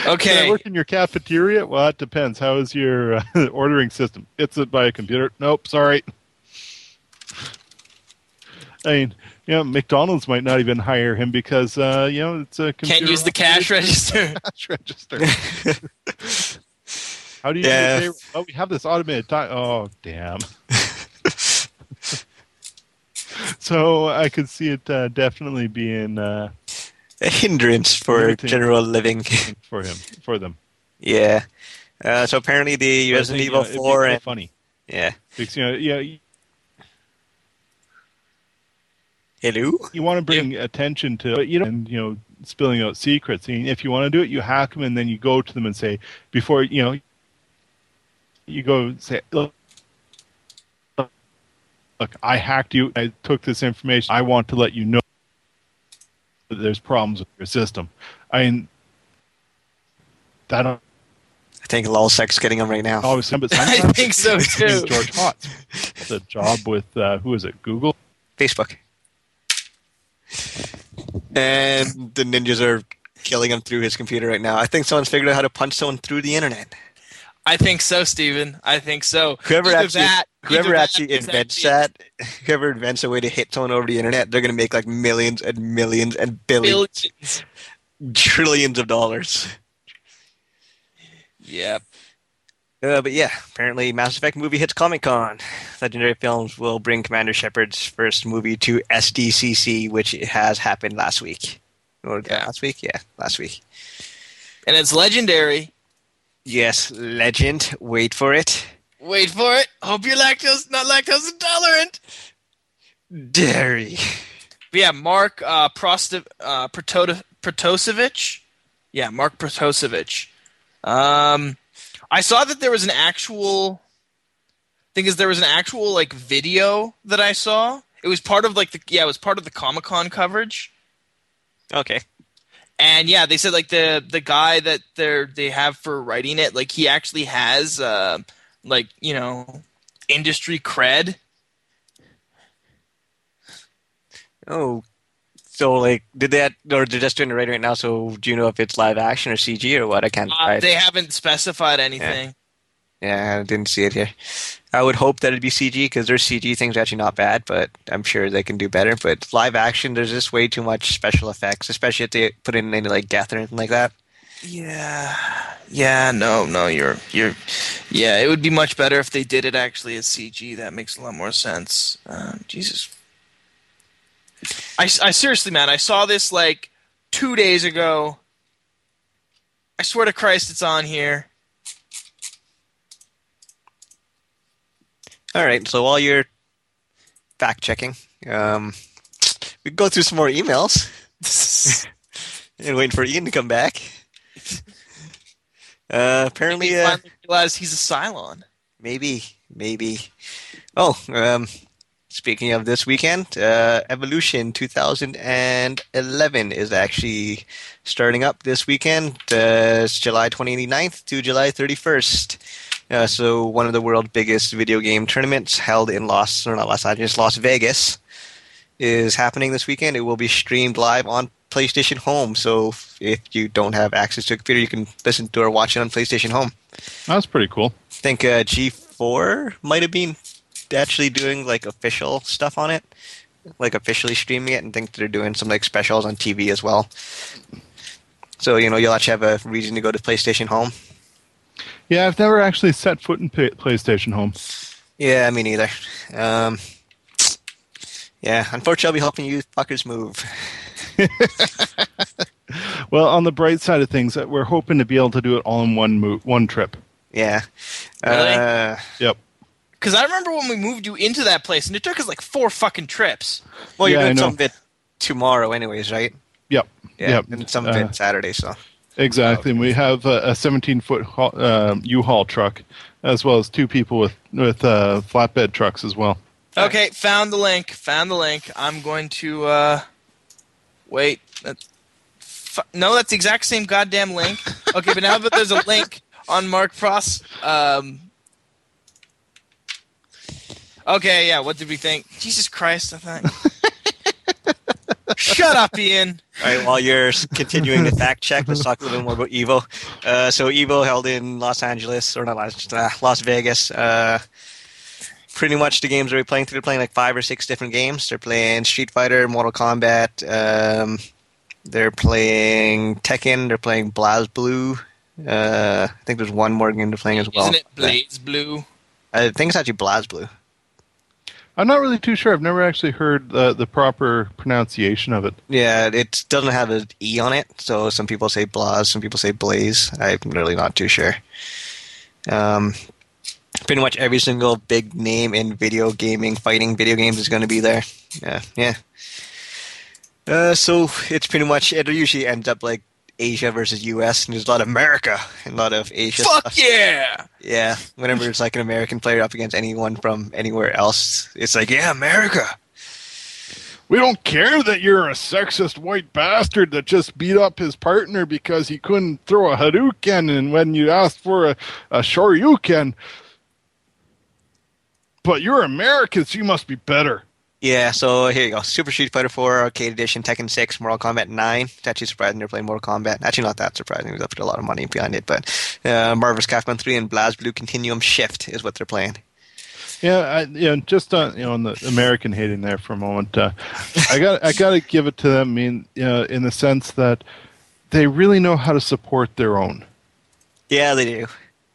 Okay. Can I work in your cafeteria? Well, it depends. How is your ordering system? It's by a computer. Nope. Sorry. I mean, McDonald's might not even hire him because it's a computer. Can't use the cash register. How do you do the payroll? Oh, we have this automated time. Oh, damn. So I could see it definitely being a hindrance for general living for him, for them. Yeah. So apparently the Resident Evil 4 and funny. Yeah. Because, hello. You want to bring attention to, but spilling out secrets. I mean, if you want to do it, you hack them, and then you go to them and say, before you go say, look, I hacked you. I took this information. I want to let you know that there's problems with your system. I mean, I think Lulzak's getting them right now. I think so too. George Hotz, the job with who is it? Google, Facebook, and the ninjas are killing him through his computer right now. I think someone's figured out how to punch someone through the internet. I think so, Stephen. I think so. Whoever invents a way to hit someone over the internet, they're going to make like millions and millions and billions. Trillions of dollars. Yeah. But yeah, apparently Mass Effect movie hits Comic-Con. Legendary Films will bring Commander Shepard's first movie to SDCC, which has happened last week. Last week? Yeah, last week. And it's Legendary. Yes, legend. Wait for it. Wait for it. Hope you're not lactose intolerant. Dairy. But yeah, Mark Protosevich. Yeah, Mark Protosevich. I saw that there was an actual like video that I saw. It was part of the Comic-Con coverage. Okay. And yeah, they said like the guy that they have for writing it, like he actually has industry cred. Oh. So, like, did that, or they're just doing it right now? So, do you know if it's live action or CG or what? I can't. They haven't specified anything. Yeah, I didn't see it here. I would hope that it'd be CG because their CG things are actually not bad, but I'm sure they can do better. But live action, there's just way too much special effects, especially if they put in any like death or anything like that. Yeah. Yeah. No. You're. Yeah, it would be much better if they did it actually as CG. That makes a lot more sense. Jesus. I seriously, man, I saw this like 2 days ago. I swear to Christ, it's on here. All right, so while you're fact-checking, we can go through some more emails and wait for Ian to come back. Apparently, he finally realized he's a Cylon. Maybe. Oh, speaking of this weekend, Evolution 2011 is actually starting up this weekend. It's July 29th to July 31st. So one of the world's biggest video game tournaments held in Las Vegas is happening this weekend. It will be streamed live on PlayStation Home. So if you don't have access to a computer, you can listen to or watch it on PlayStation Home. That's pretty cool. I think G4 might have been actually doing like official stuff on it, like officially streaming it, and think they're doing some like specials on TV as well. So you'll actually have a reason to go to PlayStation Home. Yeah, I've never actually set foot in PlayStation Home. Yeah, me neither. Yeah, unfortunately, I'll be helping you fuckers move. Well, on the bright side of things, we're hoping to be able to do it all in one trip. Yeah. Really? Yep. Because I remember when we moved you into that place, and it took us like 4 fucking trips. Well, you're doing some of it tomorrow anyways, right? Yep. Yeah, yep. And some of it Saturday, so. Exactly. And we have a 17-foot U-Haul truck, as well as 2 people with flatbed trucks as well. Okay, found the link. I'm going to wait. No, that's the exact same goddamn link. Okay, but now that there's a link on Mark Pross... Okay, yeah, what did we think? Jesus Christ, I thought. Shut up, Ian. All right, while you're continuing to fact check, let's talk a little bit more about Evo. So Evo held in Las Vegas. Pretty much the games they're playing through, they're playing like 5 or 6 different games. They're playing Street Fighter, Mortal Kombat. They're playing Tekken. They're playing BlazBlue. I think there's one more game they're playing as well. Isn't it BlazBlue? I think it's actually BlazBlue. I'm not really too sure. I've never actually heard the proper pronunciation of it. Yeah, it doesn't have an E on it, so some people say Blaze, some people say Blaze. I'm really not too sure. Pretty much every single big name in video gaming, fighting video games is going to be there. Yeah. So it's pretty much, it usually ends up like Asia versus US, and there's a lot of America and a lot of Asia. Fuck stuff. Yeah! Yeah, whenever it's like an American player up against anyone from anywhere else, it's like, yeah, America. We don't care that you're a sexist white bastard that just beat up his partner because he couldn't throw a Hadouken, and when you asked for a Shoryuken, but you're Americans, so you must be better. Yeah, so here you go. Super Street Fighter 4 Arcade Edition, Tekken 6, Mortal Kombat 9. It's actually surprising they're playing Mortal Kombat. Actually, not that surprising. They put a lot of money behind it. But Marvel's Capcom 3 and BlazBlue Continuum Shift is what they're playing. Yeah, just on the American hating there for a moment. I got to give it to them. I mean, in the sense that they really know how to support their own. Yeah, they do.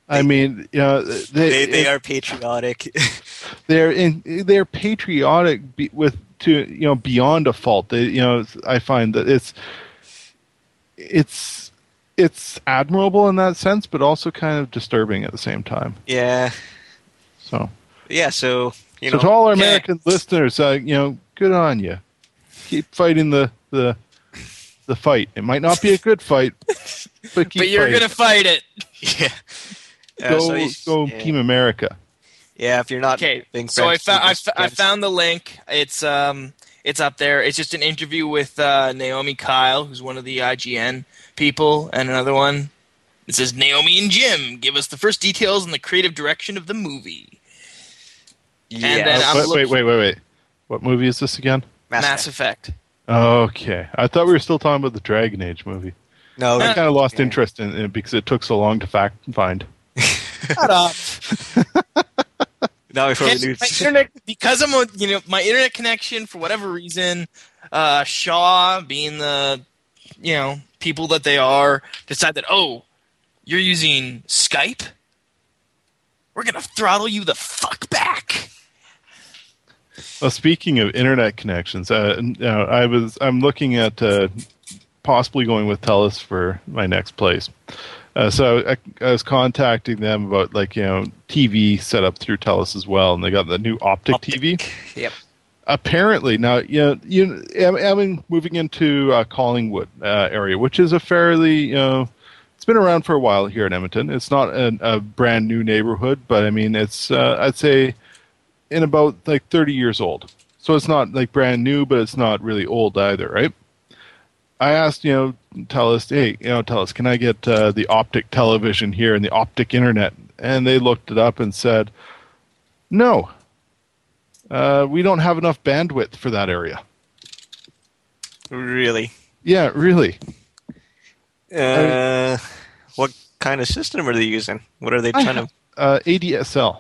I mean, they are patriotic. They're patriotic beyond a fault. They, I find that it's admirable in that sense, but also kind of disturbing at the same time. Yeah. So to all our American listeners, good on you. Keep fighting the fight. It might not be a good fight, but you're gonna fight it. Yeah. Go Team America. Yeah, if you're not. Okay, so I found the link. It's up there. It's just an interview with Naomi Kyle, who's one of the IGN people, and another one. It says, Naomi and Jim, give us the first details on the creative direction of the movie. Yeah. And then wait. What movie is this again? Mass Effect. Okay. I thought we were still talking about the Dragon Age movie. No, I kind of lost interest in it because it took so long to find. Shut up! Now because I'm my internet connection for whatever reason, Shaw being the people that they are, decide that you're using Skype. We're gonna throttle you the fuck back. Well, speaking of internet connections, I'm looking at. Possibly going with Telus for my next place. So I was contacting them about TV set up through Telus as well, and they got the new Optic. TV. Yep. Apparently now I'm moving into Collingwood area, which is a fairly it's been around for a while here in Edmonton. It's not a brand new neighborhood, but I mean it's I'd say in about like 30 years old. So it's not like brand new, but it's not really old either, right? I asked, Telus, hey, Telus, can I get the Optic television here and the Optic internet? And they looked it up and said, no, we don't have enough bandwidth for that area. Really? Yeah, really. What kind of system are they using? What are they trying to? ADSL.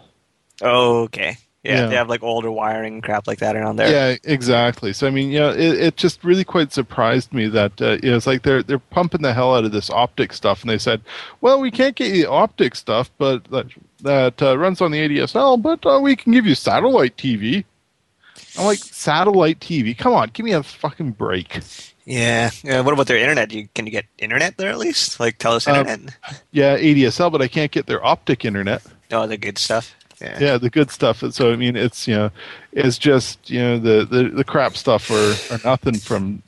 Oh, okay. Yeah, they have like older wiring and crap like that around there. Yeah, exactly. So I mean, it just really quite surprised me that it's like they're pumping the hell out of this Optic stuff, and they said, "Well, we can't get you the Optic stuff, but that runs on the ADSL, but we can give you satellite TV." I'm like, satellite TV? Come on, give me a fucking break. Yeah. What about their internet? Can you get internet there at least? Like Telus internet? Yeah, ADSL, but I can't get their Optic internet. Oh, the good stuff. Yeah, the good stuff. So I mean, it's it's just the crap stuff or nothing from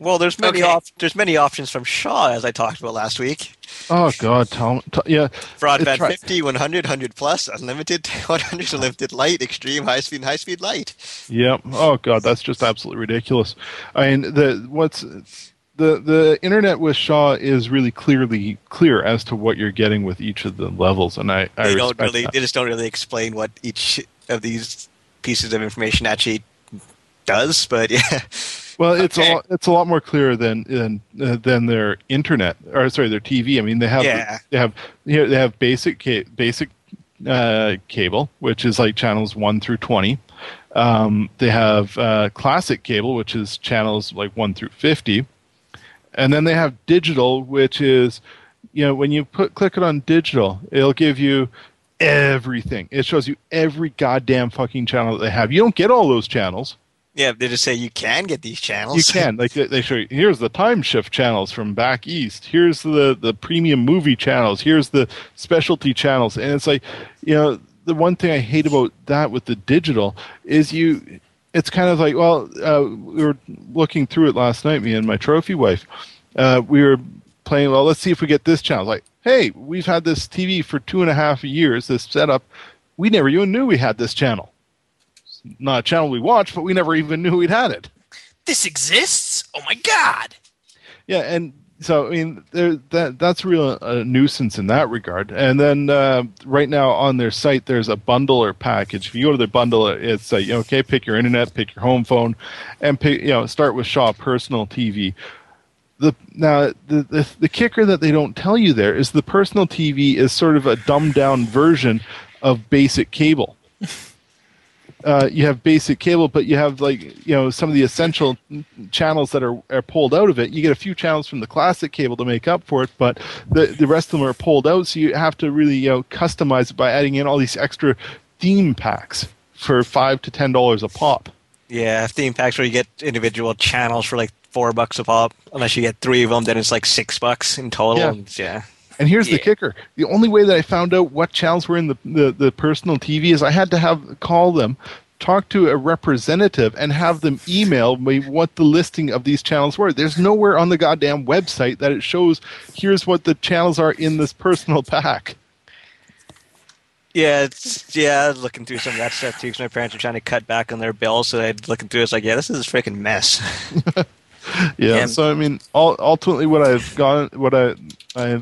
Well, there's many there's many options from Shaw, as I talked about last week. Oh God, yeah, broadband 50, 100, 100+, unlimited, 100, unlimited light, extreme, high speed, and high speed light. Yep. Oh God, that's just absolutely ridiculous. I mean, the internet with Shaw is really clear as to what you're getting with each of the levels, and I don't really that. They just don't really explain what each of these pieces of information actually does, but yeah. Well, it's a lot more clear than their internet, or sorry, their TV. I mean, they have basic cable, which is like channels 1 through 20. They have classic cable, which is channels like 1 through 50. And then they have digital, which is, when you click it on digital, it'll give you everything. It shows you every goddamn fucking channel that they have. You don't get all those channels. Yeah, they just say you can get these channels. You can. Like they show you, here's the time shift channels from back east. Here's the premium movie channels. Here's the specialty channels. And it's like, you know, the one thing I hate about that with the digital is you, it's kind of like, well, we were looking through it last night, me and my trophy wife. We were playing, well, let's see if we get this channel. Like, hey, we've had this TV for 2.5 years, this setup. We never even knew we had this channel. Not a channel we watched, but we never even knew we'd had it. This exists? Oh my God! Yeah, and so I mean, that's real a nuisance in that regard. And then right now on their site, there's a bundler package. If you go to their bundle, it's like, okay, pick your internet, pick your home phone, and pick, start with Shaw personal TV. Now the kicker that they don't tell you there is the personal TV is sort of a dumbed down version of basic cable. You have basic cable, but you have some of the essential channels that are pulled out of it. You get a few channels from the classic cable to make up for it, but the rest of them are pulled out. So you have to really customize it by adding in all these extra theme packs for $5 to $10 a pop. Yeah, theme packs where you get individual channels for like $4 a pop. Unless you get 3 of them, then it's like $6 in total. Yeah. And here's the kicker. The only way that I found out what channels were in the personal TV is I had to call them, talk to a representative, and have them email me what the listing of these channels were. There's nowhere on the goddamn website that it shows, here's what the channels are in this personal pack. Yeah, I was looking through some of that stuff too because my parents were trying to cut back on their bills, so I'd looking through it, it's like, yeah, this is a freaking mess. Yeah, so I mean, ultimately, what I've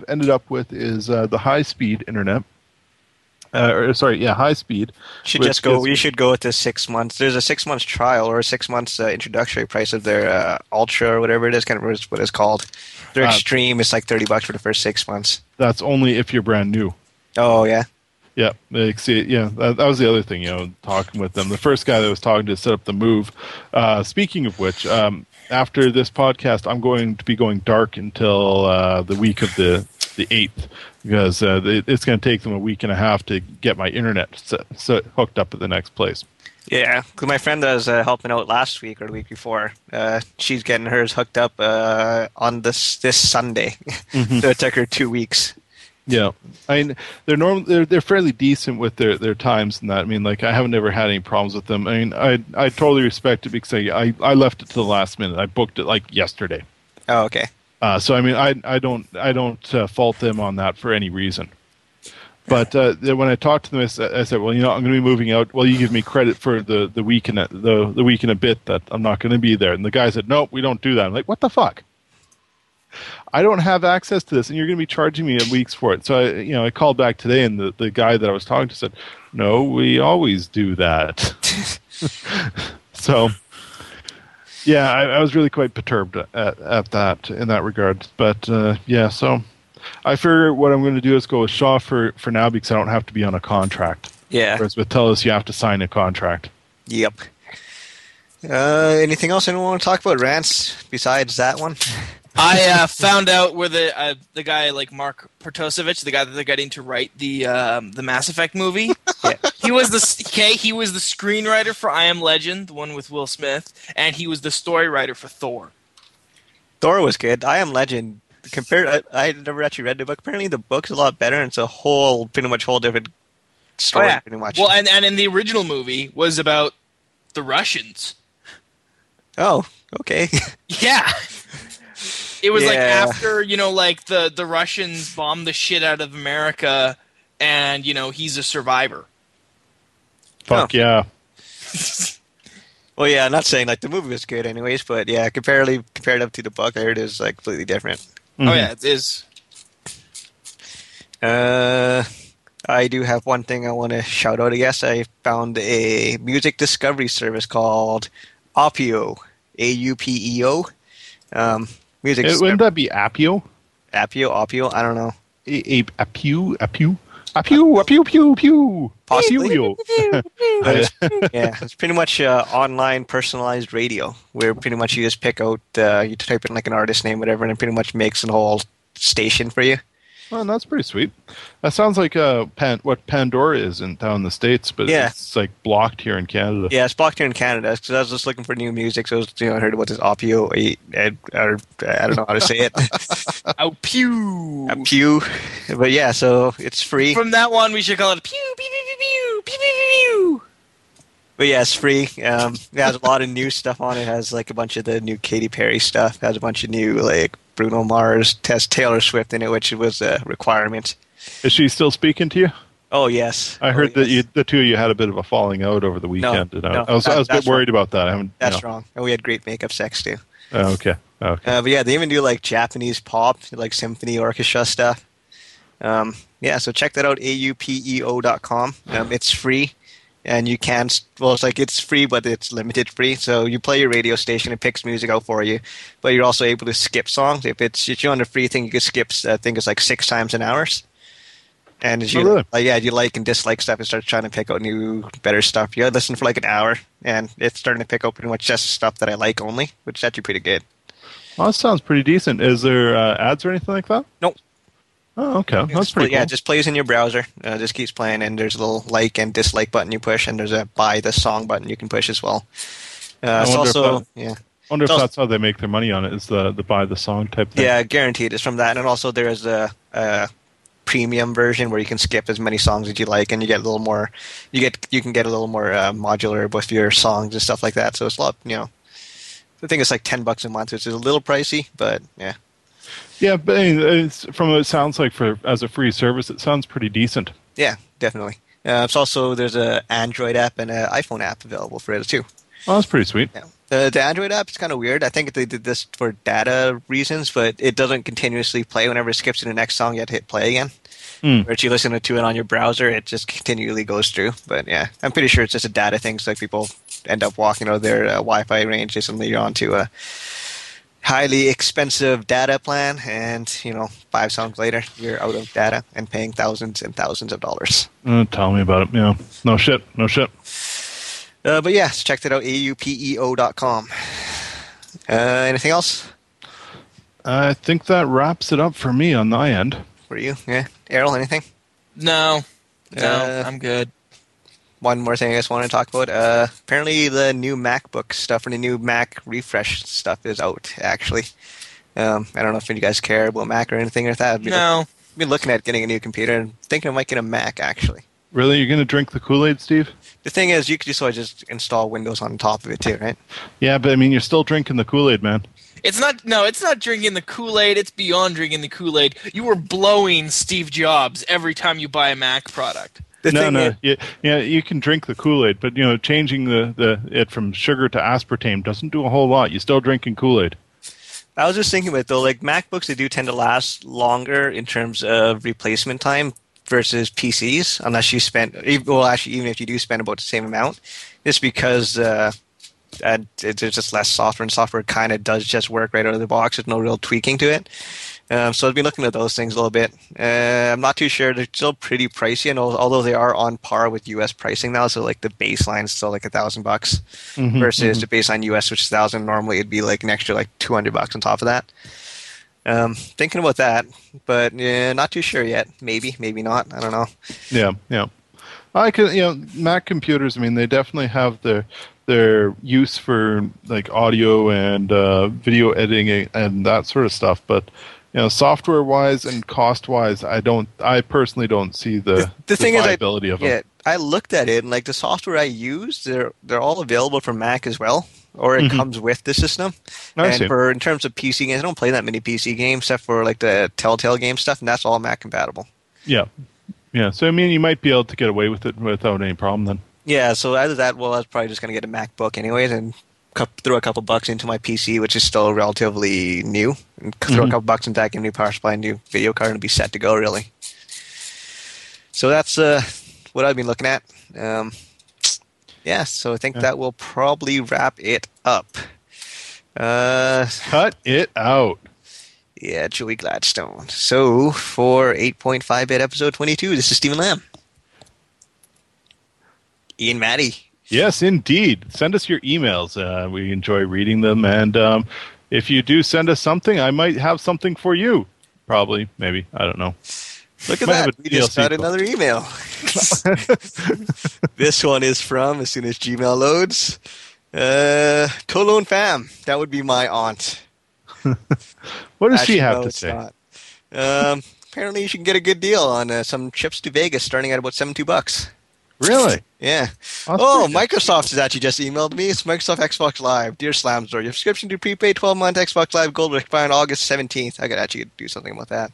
ended up with is the high-speed internet. High speed. You should go with the 6 months. There's a 6 months trial or a 6 months introductory price of their Ultra or whatever it is. Can't remember what it's called. Their Extreme is like $30 for the first 6 months. That's only if you're brand new. Oh yeah. Yeah, that was the other thing. Talking with them, the first guy that I was talking to set up the move. Speaking of which, after this podcast, I'm going to be going dark until the week of the 8th because it's going to take them a week and a half to get my internet hooked up at the next place. Yeah, because my friend that I was helping out last week or the week before, she's getting hers hooked up on this Sunday. Mm-hmm. So it took her 2 weeks. Yeah, I mean they're fairly decent with their times and that. I mean, like I haven't ever had any problems with them. I mean, I totally respect it because I left it to the last minute. I booked it like yesterday. Oh, okay. So I mean, I don't fault them on that for any reason. But when I talked to them, I said, well, I'm going to be moving out. Well, you give me credit for the week and the week and a bit that I'm not going to be there. And the guy said, nope, we don't do that. I'm like, what the fuck? I don't have access to this, and you're going to be charging me weeks for it. So, I called back today, and the guy that I was talking to said, no, we always do that. So, yeah, I was really quite perturbed at that in that regard. But, so I figure what I'm going to do is go with Shaw for now because I don't have to be on a contract. Yeah. Whereas with Telus, you have to sign a contract. Yep. Anything else anyone want to talk about, Rance, besides that one? I found out where the guy like Mark Pertosevich, the guy that they're getting to write the Mass Effect movie, yeah. He was the screenwriter for I Am Legend, the one with Will Smith, and he was the story writer for Thor. Thor was good. I Am Legend. I never actually read the book. Apparently, the book's a lot better, and it's a pretty much different story. Oh, yeah. Pretty much. Well, and in the original movie was about the Russians. Oh, okay. Yeah. It was like after, the Russians bombed the shit out of America and, he's a survivor. Fuck yeah. Well, yeah, I'm not saying like the movie was good anyways, but yeah, compared up to the book, I heard it was like completely different. Mm-hmm. Oh yeah, it is. I do have one thing I want to shout out, I guess. I found a music discovery service called Aupeo. A-U-P-E-O. Music. Wouldn't that be Appio? Appio, I don't know. Appio. Possibly. Yeah, it's pretty much online personalized radio where pretty much you just pick out, you type in like an artist name, whatever, and it pretty much makes a whole station for you. Well, that's pretty sweet. That sounds like what Pandora is down in the States, but it's like blocked here in Canada. Yeah, it's blocked here in Canada because I was just looking for new music. So I, I heard about this Opio 8, or I don't know how to say it. Opio. Opio. But yeah, so it's free. From that one, we should call it Pew, Pew, Pew, Pew, Pew, Pew, Pew. But yeah, it's free. It has a lot of new stuff on it. It has like a bunch of the new Katy Perry stuff. It has a bunch of new like Bruno Mars, Taylor Swift in it, which was a requirement. Is she still speaking to you? Oh, yes. I heard that the two of you had a bit of a falling out over the weekend. I was a bit worried about that. That's wrong. And we had great makeup sex, too. Oh, okay. But yeah, they even do like Japanese pop, like symphony orchestra stuff. So check that out, aupeo.com. It's free. And you can, it's free, but it's limited free. So you play your radio station, it picks music out for you. But you're also able to skip songs. If you're on a free thing, you can skip, I think it's like 6 times an hour. And as you like and dislike stuff, it starts trying to pick out new, better stuff. You listen for like an hour, and it's starting to pick out pretty much just stuff that I like only, which is actually pretty good. Well, that sounds pretty decent. Is there ads or anything like that? Nope. Oh, okay. That's pretty cool. Yeah, it just plays in your browser. Just keeps playing, and there's a little like and dislike button you push, and there's a buy the song button you can push as well. I wonder if that's how they make their money on it, is the buy the song type thing. Yeah, guaranteed. It's from that. And also there is a premium version where you can skip as many songs as you like, and you get a little more – you can get a little more modular with your songs and stuff like that. So it's a lot – I think it's like $10 a month, which is a little pricey, but yeah. Yeah, but from what it sounds like, as a free service, it sounds pretty decent. Yeah, definitely. It's also, there's an Android app and an iPhone app available for it too. Oh, that's pretty sweet. Yeah. The Android app is kind of weird. I think they did this for data reasons, but it doesn't continuously play. Whenever it skips to the next song, you have to hit play again. Or if you listen to it on your browser, it just continually goes through. But yeah, I'm pretty sure it's just a data thing, so people end up walking out of their Wi-Fi range and suddenly you're on to a highly expensive data plan, and 5 songs later you're out of data and paying thousands and thousands of dollars. Tell me about it. Yeah, no shit. But yeah, so check that out, aupeo.com. Anything else? I think that wraps it up for me on my end. For you, yeah. Errol, anything? No, I'm good. One more thing I just want to talk about. Apparently, the new MacBook stuff or the new Mac refresh stuff is out, actually. I don't know if you guys care about Mac or anything like that. I've been looking at getting a new computer and thinking I might get a Mac, actually. Really? You're going to drink the Kool-Aid, Steve? The thing is, you could just install Windows on top of it, too, right? Yeah, but you're still drinking the Kool-Aid, man. It's not drinking the Kool-Aid. It's beyond drinking the Kool-Aid. You were blowing Steve Jobs every time you buy a Mac product. You can drink the Kool-Aid, but changing it from sugar to aspartame doesn't do a whole lot. You're still drinking Kool-Aid. I was just thinking about it, though, like MacBooks, they do tend to last longer in terms of replacement time versus PCs, unless you spend – well, actually, even if you do spend about the same amount, just because there's just less software, and software kind of does just work right out of the box. There's no real tweaking to it. So I've been looking at those things a little bit. I'm not too sure. They're still pretty pricey, and although they are on par with U.S. pricing now, so like the baseline is still like $1,000 versus the baseline U.S., which is $1,000. Normally, it'd be like an extra like $200 on top of that. Thinking about that, but not too sure yet. Maybe not. I don't know. Yeah. Mac computers. They definitely have their use for like audio and video editing and that sort of stuff, but. Software-wise and cost-wise, I personally don't see the viability of them. Yeah, I looked at it, and like the software I use, they're all available for Mac as well, or it comes with the system. I see. In terms of PC games, I don't play that many PC games except for like the Telltale game stuff, and that's all Mac compatible. Yeah. So you might be able to get away with it without any problem then. Yeah. So either that, I was probably just going to get a MacBook anyways, and throw a couple bucks into my PC, which is still relatively new, and throw a couple bucks into that, get a new power supply, a new video card, and be set to go, really. So that's what I've been looking at. So I think that will probably wrap it up. Cut it out. Yeah, Chewy Gladstone. So for 8.5-bit episode 22, this is Stephen Lamb. Ian Maddy. Yes, indeed. Send us your emails. We enjoy reading them. And if you do send us something, I might have something for you. Probably, maybe. I don't know. Look at that. We just got another email. This one is from, as soon as Gmail loads, Tolone Fam. That would be my aunt. What does she have to say? Apparently, you can get a good deal on some trips to Vegas starting at about $72. Really? Yeah. Oh, Microsoft has actually just emailed me. It's Microsoft Xbox Live. Dear Slamzor, your subscription to prepaid 12-month Xbox Live Gold will expire on August 17th. I could actually do something about that.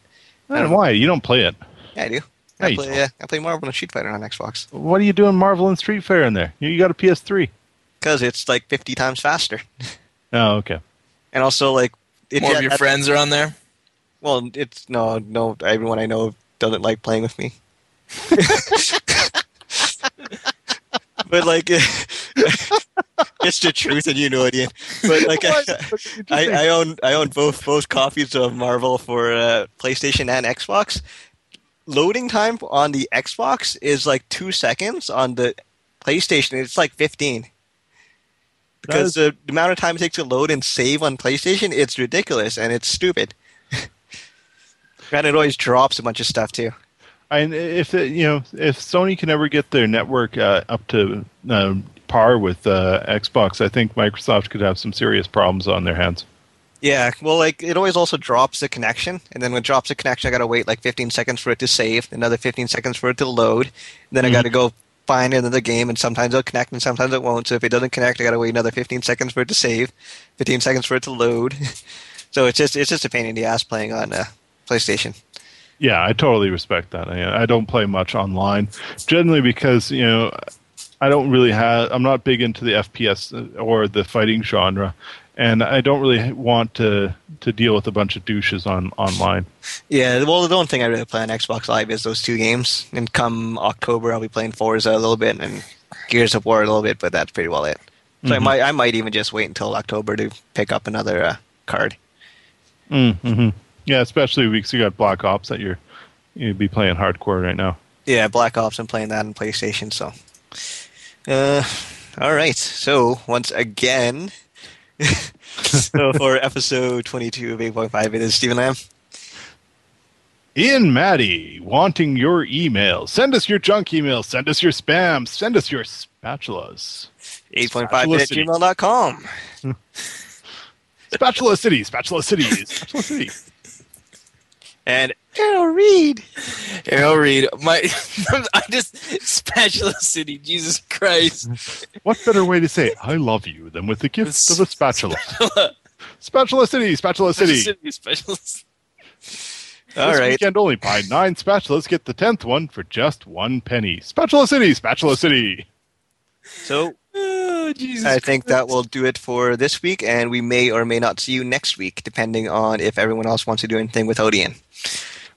And why? You don't play it. Yeah, I do. I play Marvel and Street Fighter on Xbox. What are you doing Marvel and Street Fighter in there? You got a PS3. Because it's like 50 times faster. Oh, okay. And also, like... More of your friends are on there? Well, it's... No, everyone I know doesn't like playing with me. But, like... It's the truth, and you know it, Ian. But like, I own both copies of Marvel for PlayStation and Xbox. Loading time on the Xbox is like 2 seconds. On the PlayStation, it's like 15. Because the amount of time it takes to load and save on PlayStation, it's ridiculous and it's stupid. And it always drops a bunch of stuff too. And if Sony can ever get their network up to par with Xbox, I think Microsoft could have some serious problems on their hands. Yeah, well, like it always also drops the connection, and then when it drops the connection, I gotta wait like 15 seconds for it to save, another 15 seconds for it to load, and then I gotta go find another game, and sometimes it'll connect and sometimes it won't. So if it doesn't connect, I gotta wait another 15 seconds for it to save, 15 seconds for it to load. So it's just a pain in the ass playing on PlayStation. Yeah, I totally respect that. I don't play much online, generally because I don't really have. I'm not big into the FPS or the fighting genre, and I don't really want to deal with a bunch of douches online. Yeah, well, the only thing I really play on Xbox Live is those two games. And come October, I'll be playing Forza a little bit and Gears of War a little bit, but that's pretty well it. So I might even just wait until October to pick up another card. Mm-hmm. Yeah, especially because you got Black Ops that you'd be playing hardcore right now. Yeah, Black Ops. I'm playing that on PlayStation, so. All right. So once again, so for episode 22 of 8.5, it is Stephen Lamb, Ian Maddy, wanting your email. Send us your junk email. Send us your spam. Send us your spatulas. 8.5@gmail.com. Spatula City. Spatula City. Spatula City. And Errol Reed. I just Spatula City. Jesus Christ! What better way to say "I love you" than with the gift of a spatula? Spatula City, Spatula City. All right. This weekend only buy 9 spatulas, get the 10th one for just $1. Spatula City, Spatula City. So, I think that will do it for this week, and we may or may not see you next week, depending on if everyone else wants to do anything without Ian.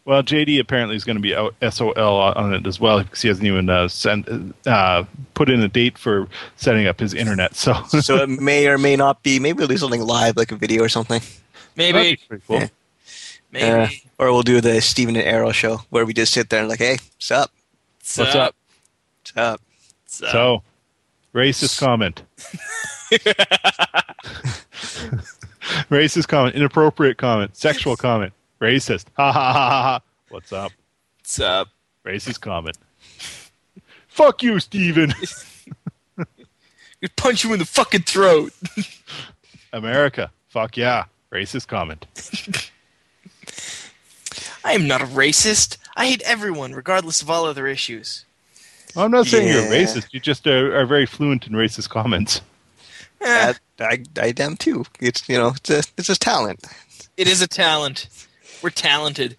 Well, JD apparently is going to be out SOL on it as well, because he hasn't even put in a date for setting up his internet. So it may or may not be. Maybe we'll do something live, like a video or something. Maybe. That'd be pretty cool. Yeah. Maybe. Or we'll do the Stephen and Errol show, where we just sit there and like, hey, what's up? What's up? What's up? What's up? So... Racist comment. Inappropriate comment. Sexual comment. Racist. Ha ha ha ha ha. What's up? What's up? Racist comment. Fuck you, Steven. We'd punch you in the fucking throat. America. Fuck yeah. Racist comment. I am not a racist. I hate everyone, regardless of all other issues. Well, I'm not saying you're racist. You just are very fluent in racist comments. I am too. It's a talent. It is a talent. We're talented.